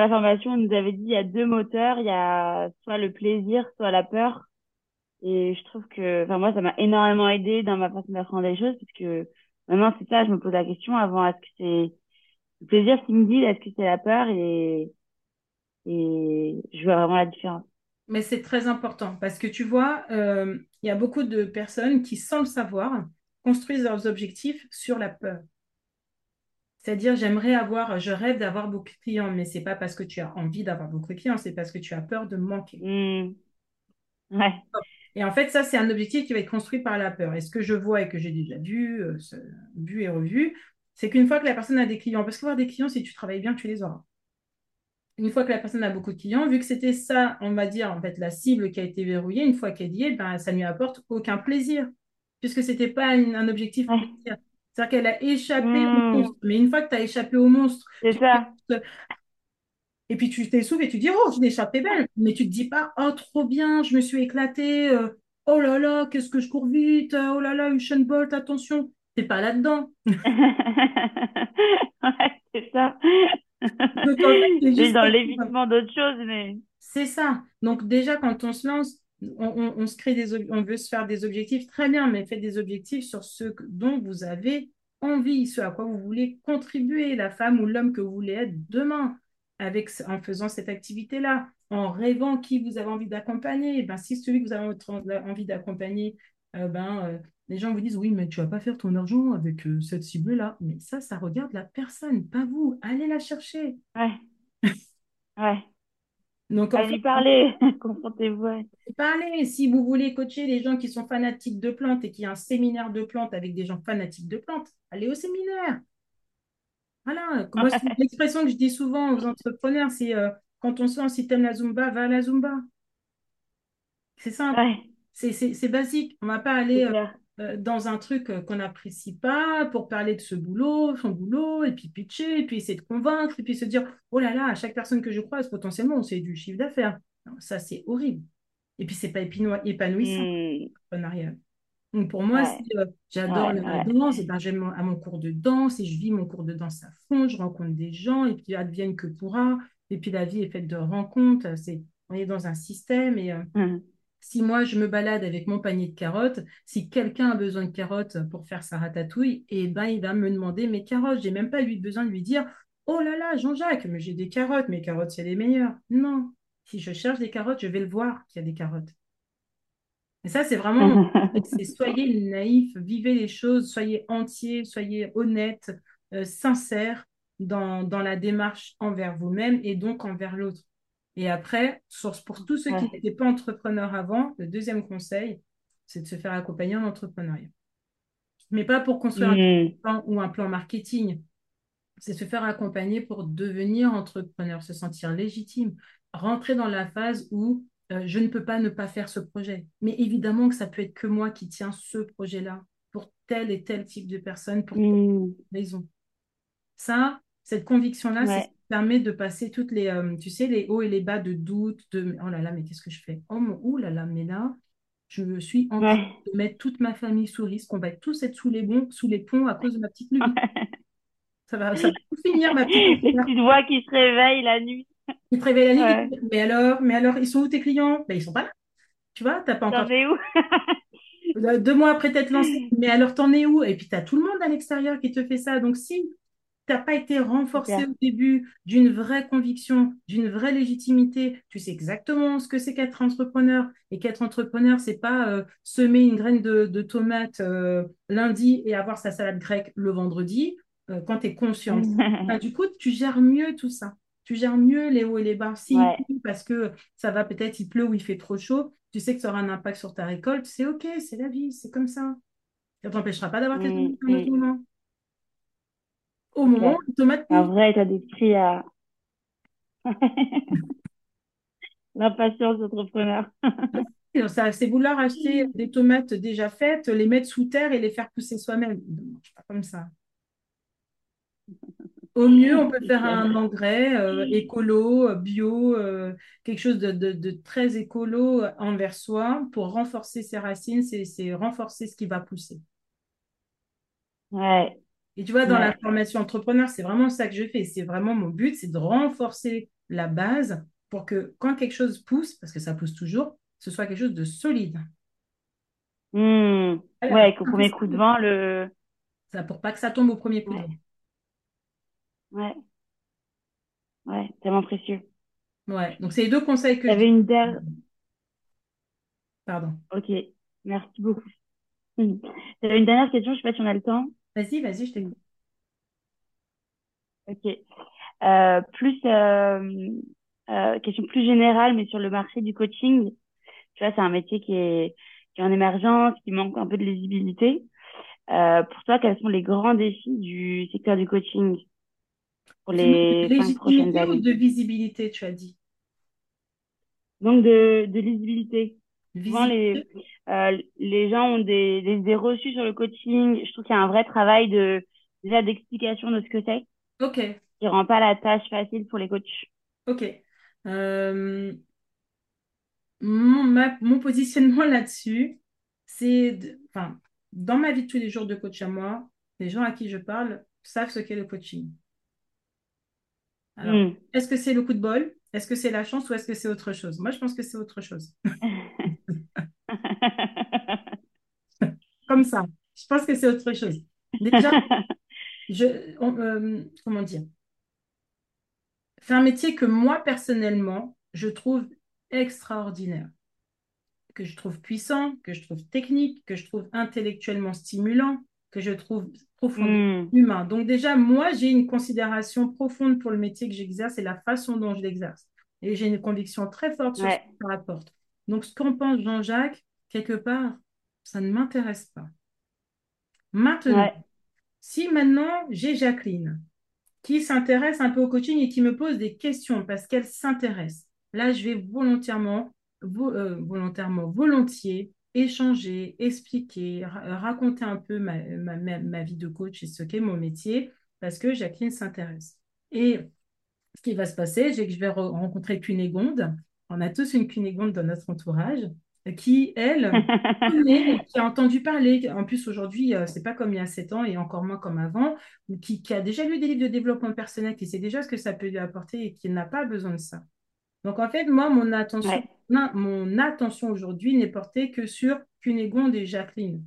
la formation, on nous avait dit il y a 2 moteurs, il y a soit le plaisir, soit la peur. Et je trouve que, moi, ça m'a énormément aidée dans ma façon d'apprendre les choses, parce que maintenant, c'est ça, je me pose la question avant, est-ce que c'est le plaisir qui me guide, est-ce que c'est la peur, et je vois vraiment la différence. Mais c'est très important, parce que tu vois, il y a beaucoup de personnes qui, sans le savoir, construisent leurs objectifs sur la peur. C'est-à-dire, je rêve d'avoir beaucoup de clients, mais c'est pas parce que tu as envie d'avoir beaucoup de clients, c'est parce que tu as peur de manquer. Et en fait, ça, c'est un objectif qui va être construit par la peur. Et ce que je vois et que j'ai déjà vu et revu, c'est qu'une fois que la personne a des clients, parce qu'avoir des clients, si tu travailles bien, tu les auras. Une fois que la personne a beaucoup de clients, vu que c'était ça, on va dire, en fait, la cible qui a été verrouillée, une fois qu'elle y est, ça ne lui apporte aucun plaisir, puisque ce n'était pas un objectif plaisir. C'est-à-dire qu'elle a échappé au monstre. Mais une fois que tu as échappé au monstre, et puis tu t'essouffles et tu dis « Oh, je l'ai échappé belle !» Mais tu ne te dis pas « Oh, trop bien, je me suis éclatée. Oh là là, qu'est-ce que je cours vite. Oh là là, Usain Bolt, attention. » Tu n'es pas là-dedans. Ouais, c'est ça. Donc, en fait, c'est juste dans l'évitement d'autres choses. Mais... C'est ça. Donc déjà, quand on se lance, on se crée on veut se faire des objectifs. Très bien, mais faites des objectifs sur ce dont vous avez envie, ce à quoi vous voulez contribuer, la femme ou l'homme que vous voulez être demain. En faisant cette activité-là, en rêvant qui vous avez envie d'accompagner. Ben, si celui que vous avez envie d'accompagner, les gens vous disent « Oui, mais tu ne vas pas faire ton argent avec cette cible-là. » Mais ça regarde la personne, pas vous. Allez la chercher. Ouais. Ouais. Donc, allez parler. Confrontez-vous. Parlez. Si vous voulez coacher les gens qui sont fanatiques de plantes et qu'il y a un séminaire de plantes avec des gens fanatiques de plantes, allez au séminaire. Voilà, moi, c'est l'expression que je dis souvent aux entrepreneurs, c'est quand on se lance, si t'aimes la Zumba, va à la Zumba. C'est simple, ouais. C'est basique. On ne va pas aller dans un truc qu'on n'apprécie pas pour parler de ce boulot, son boulot, et puis pitcher, et puis essayer de convaincre, et puis se dire « Oh là là, à chaque personne que je croise, potentiellement, on sait du chiffre d'affaires. » Ça, c'est horrible. Et puis, ce n'est pas épanouissant, l'entrepreneuriat. Donc pour moi, c'est, j'adore la danse, et ben, j'aime à mon cours de danse, et je vis mon cours de danse à fond, je rencontre des gens, et puis advienne que pourra, et puis la vie est faite de rencontres, on est dans un système, et si moi je me balade avec mon panier de carottes, si quelqu'un a besoin de carottes pour faire sa ratatouille, et ben, il va me demander mes carottes, j'ai même pas besoin de lui dire « Oh là là, Jean-Jacques, mais j'ai des carottes, mes carottes c'est les meilleures ». Non, si je cherche des carottes, je vais le voir qu'il y a des carottes. Et ça, c'est vraiment, soyez naïfs, vivez les choses, soyez entiers, soyez honnêtes, sincères dans la démarche envers vous-même et donc envers l'autre. Et après, pour tous ceux qui n'étaient pas entrepreneurs avant, le deuxième conseil, c'est de se faire accompagner en entrepreneuriat. Mais pas pour construire un plan ou un plan marketing. C'est se faire accompagner pour devenir entrepreneur, se sentir légitime, rentrer dans la phase où je ne peux pas ne pas faire ce projet. Mais évidemment que ça peut être que moi qui tiens ce projet-là pour tel et tel type de personne, pour telle raison. Ça, cette conviction-là, ça permet de passer toutes les, tu sais, les hauts et les bas de doute, de « Oh là là, mais qu'est-ce que je fais ? Oh là là, mais là, je me suis en train de mettre toute ma famille sous risque. On va tous être sous les ponts à cause de ma petite nuit. Ouais. Ça va tout finir, ma petite nuit. » Les petites voix qui se réveillent la nuit. Ils te réveillent la nuit, mais alors, ils sont où tes clients ? Ben, ils sont pas là. Tu vois, t'as pas encore. T'en es où ? 2 mois après t'être lancé, mais alors t'en es où ? Et puis t'as tout le monde à l'extérieur qui te fait ça. Donc si t'as pas été renforcé au début d'une vraie conviction, d'une vraie légitimité, tu sais exactement ce que c'est qu'être entrepreneur. Et qu'être entrepreneur, c'est pas semer une graine de tomate lundi et avoir sa salade grecque le vendredi quand t'es consciente. Enfin, du coup, tu gères mieux tout ça. Tu gères mieux les hauts et les bas. Si parce que ça va peut-être, il pleut ou il fait trop chaud, tu sais que ça aura un impact sur ta récolte, c'est OK, c'est la vie, c'est comme ça. Ça ne t'empêchera pas d'avoir quelqu'un à un autre moment. Au moment où les tomates... Un vrai état d'esprit à... L'impatience d'entrepreneur. C'est vouloir acheter des tomates déjà faites, les mettre sous terre et les faire pousser soi-même. Non, c'est pas comme ça. Au mieux, on peut faire un engrais écolo, bio, quelque chose de très écolo envers soi pour renforcer ses racines, c'est renforcer ce qui va pousser. Ouais. Et tu vois, dans la formation entrepreneur, c'est vraiment ça que je fais. C'est vraiment mon but, c'est de renforcer la base pour que quand quelque chose pousse, parce que ça pousse toujours, ce soit quelque chose de solide. Ouais, qu'au premier coup de vent, ça, pour pas que ça tombe au premier coup de vent. Ouais. Ouais, tellement précieux. Ouais, donc c'est les 2 conseils que j'avais Pardon. Ok, merci beaucoup. J'avais une dernière question, je sais pas si on a le temps. Vas-y, je t'écoute. Ok. Question plus générale, mais sur le marché du coaching. Tu vois, c'est un métier qui est en émergence, qui manque un peu de lisibilité. Pour toi, quels sont les grands défis du secteur du coaching pour les 5 prochaines années? De visibilité, tu as dit. Donc, de lisibilité. Souvent, les gens ont des idées reçues sur le coaching. Je trouve qu'il y a un vrai travail d'explication de ce que c'est. Ok. Qui ne rend pas la tâche facile pour les coachs. Ok. Mon positionnement là-dessus, c'est... Dans ma vie de tous les jours de coach à moi, les gens à qui je parle savent ce qu'est le coaching. Alors, est-ce que c'est le coup de bol? Est-ce que c'est la chance ou est-ce que c'est autre chose? Moi, je pense que c'est autre chose. Comme ça. Je pense que c'est autre chose. Déjà, comment dire? C'est un métier que moi, personnellement, je trouve extraordinaire, que je trouve puissant, que je trouve technique, que je trouve intellectuellement stimulant, que je trouve profondément humain. Donc déjà, moi, j'ai une considération profonde pour le métier que j'exerce et la façon dont je l'exerce. Et j'ai une conviction très forte sur ce que ça apporte. Donc, ce qu'en pense Jean-Jacques, quelque part, ça ne m'intéresse pas. Maintenant, si maintenant, j'ai Jacqueline qui s'intéresse un peu au coaching et qui me pose des questions parce qu'elle s'intéresse, là, je vais volontiers échanger, expliquer, raconter un peu ma vie de coach et ce qu'est mon métier parce que Jacqueline s'intéresse. Et ce qui va se passer, c'est que je vais rencontrer Cunégonde. On a tous une Cunégonde dans notre entourage qui, elle, connaît, qui a entendu parler. En plus, aujourd'hui, ce n'est pas comme il y a 7 ans et encore moins comme avant, qui a déjà lu des livres de développement personnel, qui sait déjà ce que ça peut lui apporter et qui n'a pas besoin de ça. Donc, en fait, moi, mon attention aujourd'hui n'est portée que sur Cunégonde et Jacqueline.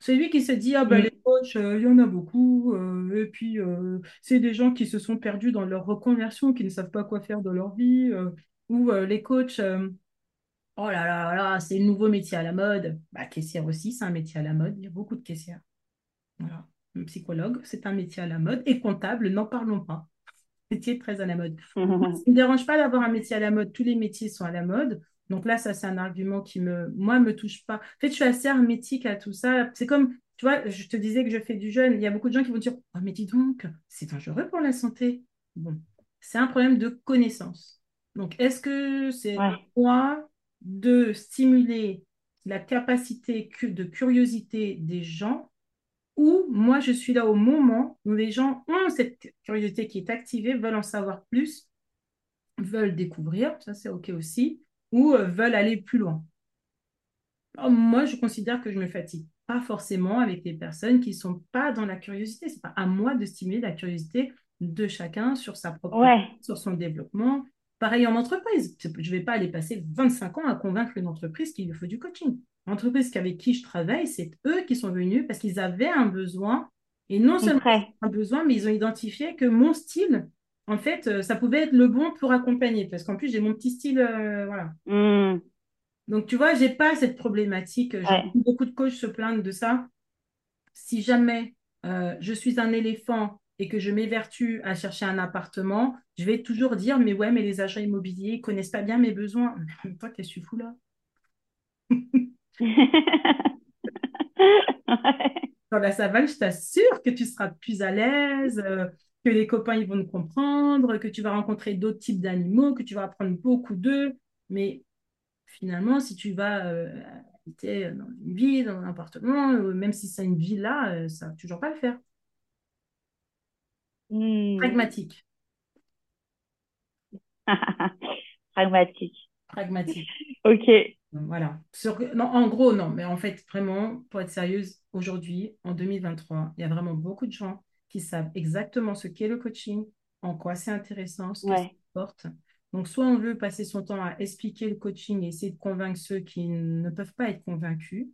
Celui qui se dit, les coachs, il y en a beaucoup, et puis c'est des gens qui se sont perdus dans leur reconversion, qui ne savent pas quoi faire de leur vie, ou les coachs, oh là là là, c'est le nouveau métier à la mode. Bah, caissière aussi, c'est un métier à la mode, il y a beaucoup de caissières. Voilà. Psychologue, c'est un métier à la mode, et comptable, n'en parlons pas. Métier très à la mode. Ça ne me dérange pas d'avoir un métier à la mode. Tous les métiers sont à la mode. Donc là, ça, c'est un argument qui me touche pas. En fait, je suis assez hermétique à tout ça. C'est comme, tu vois, je te disais que je fais du jeûne. Il y a beaucoup de gens qui vont dire, oh, mais dis donc, c'est dangereux pour la santé. Bon, c'est un problème de connaissance. Donc, est-ce que c'est droit de stimuler la capacité de curiosité des gens? Où moi, je suis là au moment où les gens ont cette curiosité qui est activée, veulent en savoir plus, veulent découvrir, ça c'est OK aussi, ou veulent aller plus loin. Alors, moi, je considère que je me fatigue pas forcément avec les personnes qui ne sont pas dans la curiosité. Ce n'est pas à moi de stimuler la curiosité de chacun sur sa propre vie, sur son développement. Pareil en entreprise, je ne vais pas aller passer 25 ans à convaincre une entreprise qu'il lui faut du coaching. L'entreprise avec qui je travaille, c'est eux qui sont venus parce qu'ils avaient un besoin et non seulement un besoin, mais ils ont identifié que mon style, en fait, ça pouvait être le bon pour accompagner parce qu'en plus, j'ai mon petit style, voilà. Donc, tu vois, je n'ai pas cette problématique. Beaucoup de coachs se plaignent de ça. Si jamais je suis un éléphant et que je m'évertue à chercher un appartement, je vais toujours dire, mais les agents immobiliers ne connaissent pas bien mes besoins. Mais en même temps, qu'est-ce que je suis fou là? Dans la savane, je t'assure que tu seras plus à l'aise, que les copains ils vont te comprendre, que tu vas rencontrer d'autres types d'animaux, que tu vas apprendre beaucoup d'eux. Mais finalement, si tu vas habiter dans une ville, dans un appartement, même si c'est une villa, ça ne va toujours pas le faire. Pragmatique. Pragmatique. Ok. Voilà. Non, en gros, non. Mais en fait, vraiment, pour être sérieuse, aujourd'hui, en 2023, il y a vraiment beaucoup de gens qui savent exactement ce qu'est le coaching, en quoi c'est intéressant, ce que ça apporte. Donc, soit on veut passer son temps à expliquer le coaching et essayer de convaincre ceux qui ne peuvent pas être convaincus.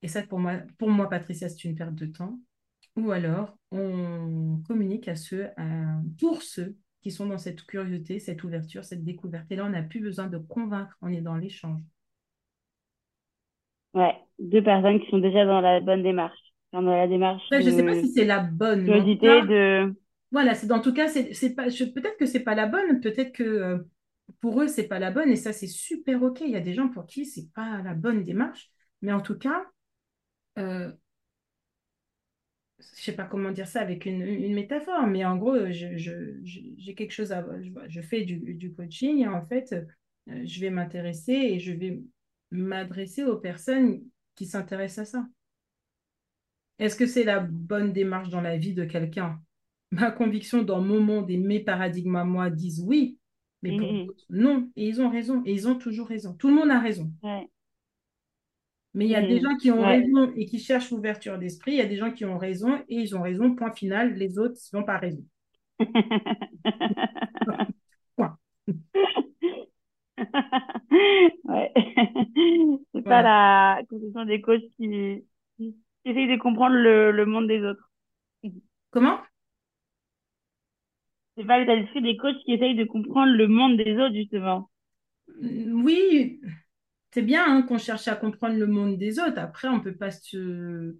Et ça, pour moi, Patricia, c'est une perte de temps. Ou alors, on communique pour ceux qui sont dans cette curiosité, cette ouverture, cette découverte. Et là, on n'a plus besoin de convaincre, on est dans l'échange. Ouais, deux personnes qui sont déjà dans la bonne démarche. Enfin, dans la démarche. Ouais, je ne sais pas si c'est la bonne. Voilà, en tout cas, peut-être que ce n'est pas la bonne, peut-être que pour eux, ce n'est pas la bonne, et ça, c'est super OK. Il y a des gens pour qui ce n'est pas la bonne démarche, mais en tout cas, je ne sais pas comment dire ça avec une métaphore, mais en gros, j'ai quelque chose je fais du coaching, et en fait, je vais m'intéresser et je vais m'adresser aux personnes qui s'intéressent à ça. Est-ce que c'est la bonne démarche dans la vie de quelqu'un? Ma conviction dans mon monde et mes paradigmes à moi disent oui, mais pour d'autres, non. Et ils ont raison, et ils ont toujours raison. Tout le monde a raison. Ouais. Mais il y a des gens qui ont raison et qui cherchent l'ouverture d'esprit. Il y a des gens qui ont raison et ils ont raison, point final. Les autres n'ont pas raison. Point. Ouais. C'est pas la conception des coachs qui essayent de comprendre le monde des autres. Comment ? C'est pas l'état d'esprit des coachs qui essayent de comprendre le monde des autres, justement. Oui, c'est bien hein, qu'on cherche à comprendre le monde des autres. Après, on ne peut pas se...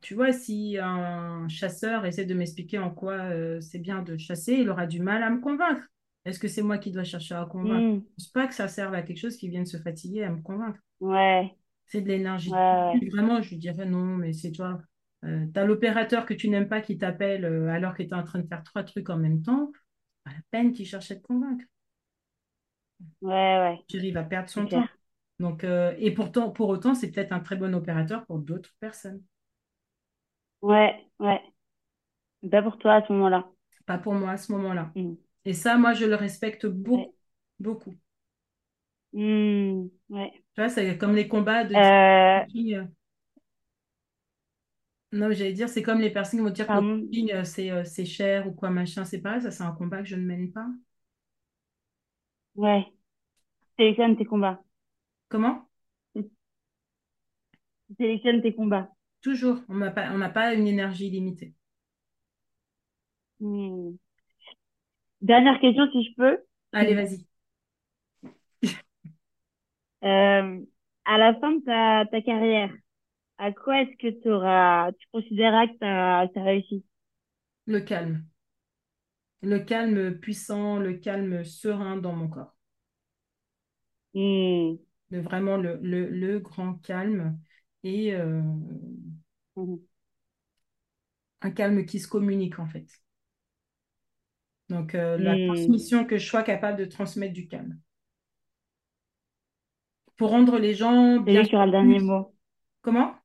Tu vois, si un chasseur essaie de m'expliquer en quoi c'est bien de chasser, il aura du mal à me convaincre. Est-ce que c'est moi qui dois chercher à convaincre? Je ne pense pas que ça serve à quelque chose qui vienne se fatiguer à me convaincre. Ouais. C'est de l'énergie. Ouais. Vraiment, je lui dirais non, mais c'est toi... t'as l'opérateur que tu n'aimes pas qui t'appelle alors que tu es en train de faire 3 trucs en même temps, pas la peine qu'il cherche à te convaincre. Ouais. Il va perdre son temps. Donc, et pourtant, pour autant, c'est peut-être un très bon opérateur pour d'autres personnes. Ouais. Pas pour toi à ce moment-là. Pas pour moi à ce moment-là. Et ça, moi, je le respecte beaucoup. Tu vois, c'est comme les combats de... Non, j'allais dire, c'est comme les personnes qui vont dire que le coaching, c'est cher ou quoi, machin, c'est pareil, ça, c'est un combat que je ne mène pas. Ouais. Sélectionne tes combats. Comment? Sélectionne tes combats. Toujours. On n'a pas une énergie illimitée. Dernière question, si je peux. Allez, vas-y. À la fin de ta carrière, à quoi est-ce que tu considéreras que tu as réussi? Le calme. Le calme puissant, le calme serein dans mon corps. Vraiment le grand calme et un calme qui se communique en fait. Donc la transmission, que je sois capable de transmettre du calme. Pour rendre les gens bien... Tu auras le dernier mot. Comment ?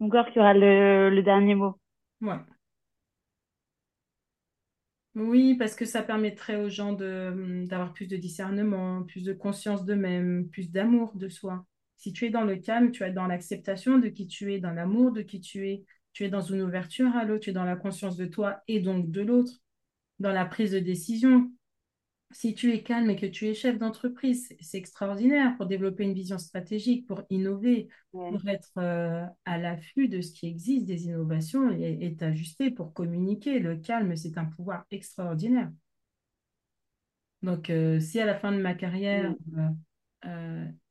Mon corps qui aura le dernier mot. Ouais. Oui, parce que ça permettrait aux gens d'avoir plus de discernement, plus de conscience d'eux-mêmes, plus d'amour de soi. Si tu es dans le calme, tu es dans l'acceptation de qui tu es, dans l'amour de qui tu es dans une ouverture à l'autre, tu es dans la conscience de toi et donc de l'autre, dans la prise de décision. Si tu es calme et que tu es chef d'entreprise, c'est extraordinaire pour développer une vision stratégique, pour innover, pour être à l'affût de ce qui existe, des innovations et t'ajuster pour communiquer. Le calme, c'est un pouvoir extraordinaire. Donc, si à la fin de ma carrière,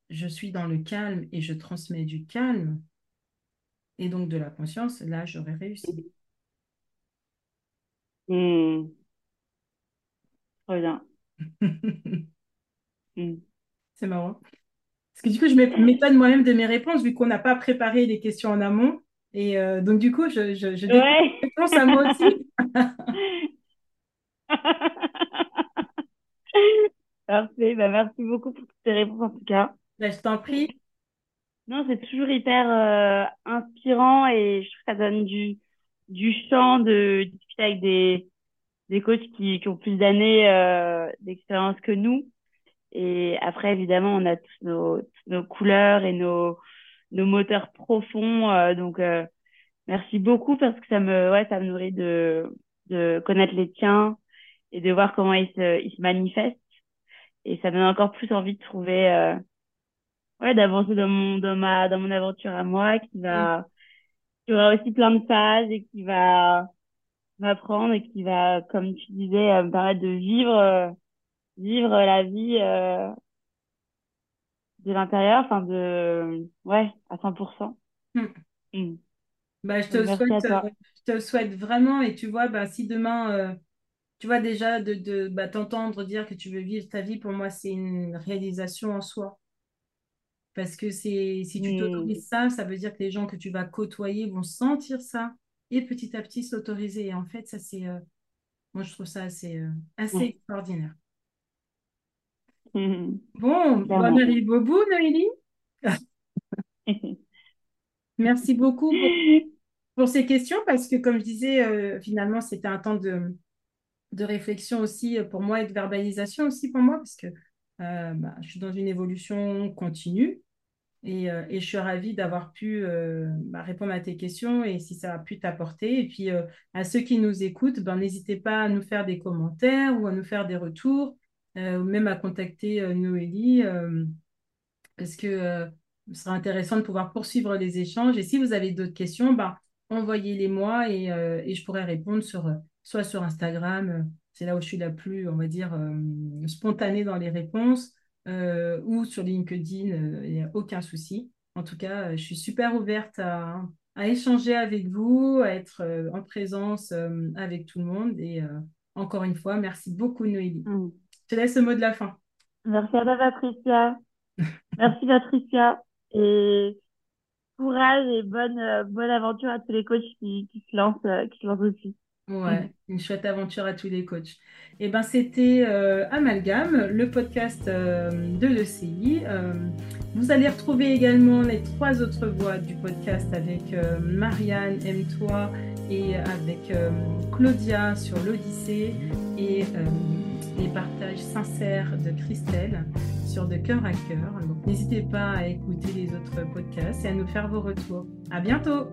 je suis dans le calme et je transmets du calme et donc de la conscience, là, j'aurais réussi. Très bien. C'est marrant parce que du coup je m'étonne moi-même de mes réponses vu qu'on n'a pas préparé les questions en amont et donc du coup je donne des réponses à moi aussi. Parfait, merci beaucoup pour toutes tes réponses en tout cas. Je t'en prie. Non, c'est toujours hyper inspirant et je trouve que ça donne du champ de discuter avec des coachs qui ont plus d'années d'expérience que nous. Et après, évidemment, on a tous nos couleurs et nos moteurs profonds. Donc, merci beaucoup parce que ça me nourrit de connaître les tiens et de voir comment ils se manifestent. Et ça me donne encore plus envie de trouver, d'avancer dans mon aventure à moi qui aura aussi plein de phases et qui va m'apprendre et qui va, comme tu disais, me permettre de vivre la vie de l'intérieur, à 100%. Je te souhaite vraiment, et tu vois, si demain, tu vois déjà, t'entendre dire que tu veux vivre ta vie, pour moi, c'est une réalisation en soi. Parce que si tu t'autorises ça veut dire que les gens que tu vas côtoyer vont sentir ça. Et petit à petit s'autoriser. Et en fait, ça, c'est. Moi, je trouve ça assez extraordinaire. Bon, on arrive au bout, Noélie. Merci beaucoup pour ces questions parce que, comme je disais, finalement, c'était un temps de réflexion aussi pour moi et de verbalisation aussi pour moi parce que je suis dans une évolution continue et je suis ravie d'avoir pu répondre à tes questions et si ça a pu t'apporter. Et puis, à ceux qui nous écoutent, n'hésitez pas à nous faire des commentaires ou à nous faire des retours ou même à contacter Noélie parce que ce sera intéressant de pouvoir poursuivre les échanges. Et si vous avez d'autres questions, envoyez-les moi et je pourrai répondre soit sur Instagram, c'est là où je suis la plus, on va dire, spontanée dans les réponses, ou sur LinkedIn, il n'y a aucun souci. En tout cas, je suis super ouverte à échanger avec vous, à être en présence avec tout le monde. Et encore une fois, merci beaucoup, Noélie. Je te laisse le mot de la fin. Merci à toi, Patricia. Merci, Patricia. Et courage et bonne aventure à tous les coachs qui se lancent aussi. Ouais, une chouette aventure à tous les coachs. Et c'était Amalgame, le podcast de l'ECI. Vous allez retrouver également les trois autres voix du podcast avec Marianne, Aime-toi et avec Claudia sur l'Odyssée et les partages sincères de Christelle sur De Cœur à Cœur. Donc, n'hésitez pas à écouter les autres podcasts et à nous faire vos retours. À bientôt!